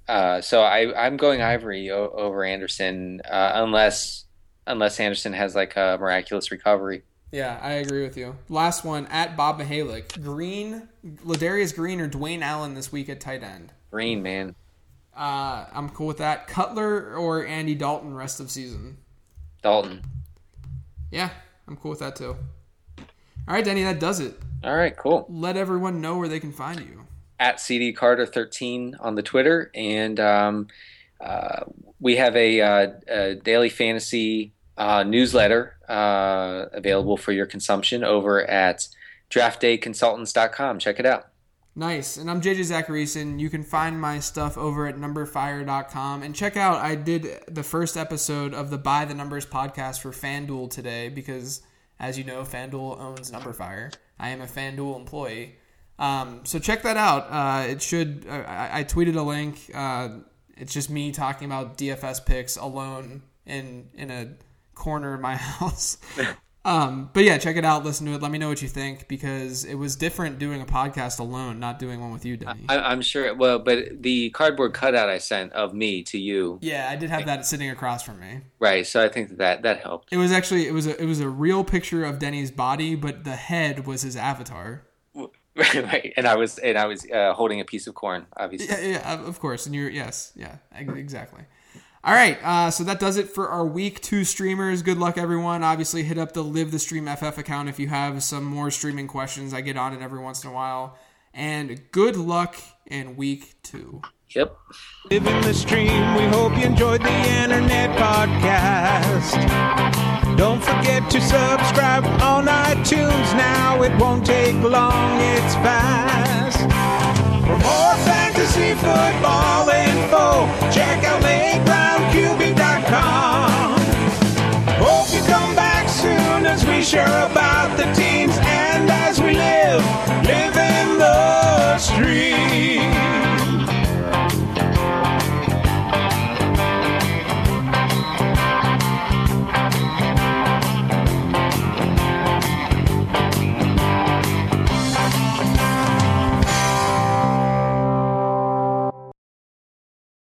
uh, so I, I'm going Ivory o- over Anderson uh, unless unless Anderson has like a miraculous recovery. Yeah, I agree with you. Last one, at Bob Mihalik. Green, Ladarius Green or Dwayne Allen this week at tight end? Green, man. Uh, I'm cool with that. Cutler or Andy Dalton rest of season? Dalton. Yeah, I'm cool with that too. All right, Denny, that does it. All right, cool. Let everyone know where they can find you. At C D Carter thirteen on the Twitter. And um, uh, we have a, uh, a daily fantasy Uh, newsletter uh, available for your consumption over at draft day consultants dot com. Check it out. Nice. And I'm J J Zacharyson. You can find my stuff over at number fire dot com. And check out, I did the first episode of the By the Numbers podcast for FanDuel today because, as you know, FanDuel owns NumberFire. I am a FanDuel employee. Um, so check that out. Uh, it should, I, I tweeted a link. Uh, it's just me talking about D F S picks alone in, in a corner of my house. Um but yeah, check it out, listen to it, let me know what you think, because it was different doing a podcast alone, not doing one with you, Denny. I, I'm sure. Well, but the cardboard cutout I sent of me to you, yeah, I did have that sitting across from me, right? So I think that that helped. It was actually it was a it was a real picture of Denny's body, but the head was his avatar. Right, and I was and I was uh, holding a piece of corn, obviously. Yeah, yeah, of course. And you're yes, yeah, exactly. All right, uh, so that does it for our week two streamers. Good luck, everyone. Obviously, hit up the Live the Stream F F account if you have some more streaming questions. I get on it every once in a while. And good luck in week two. Yep. Live in the Stream. We hope you enjoyed the internet podcast. Don't forget to subscribe on iTunes now. It won't take long. It's fast. For more fantasy football info, check out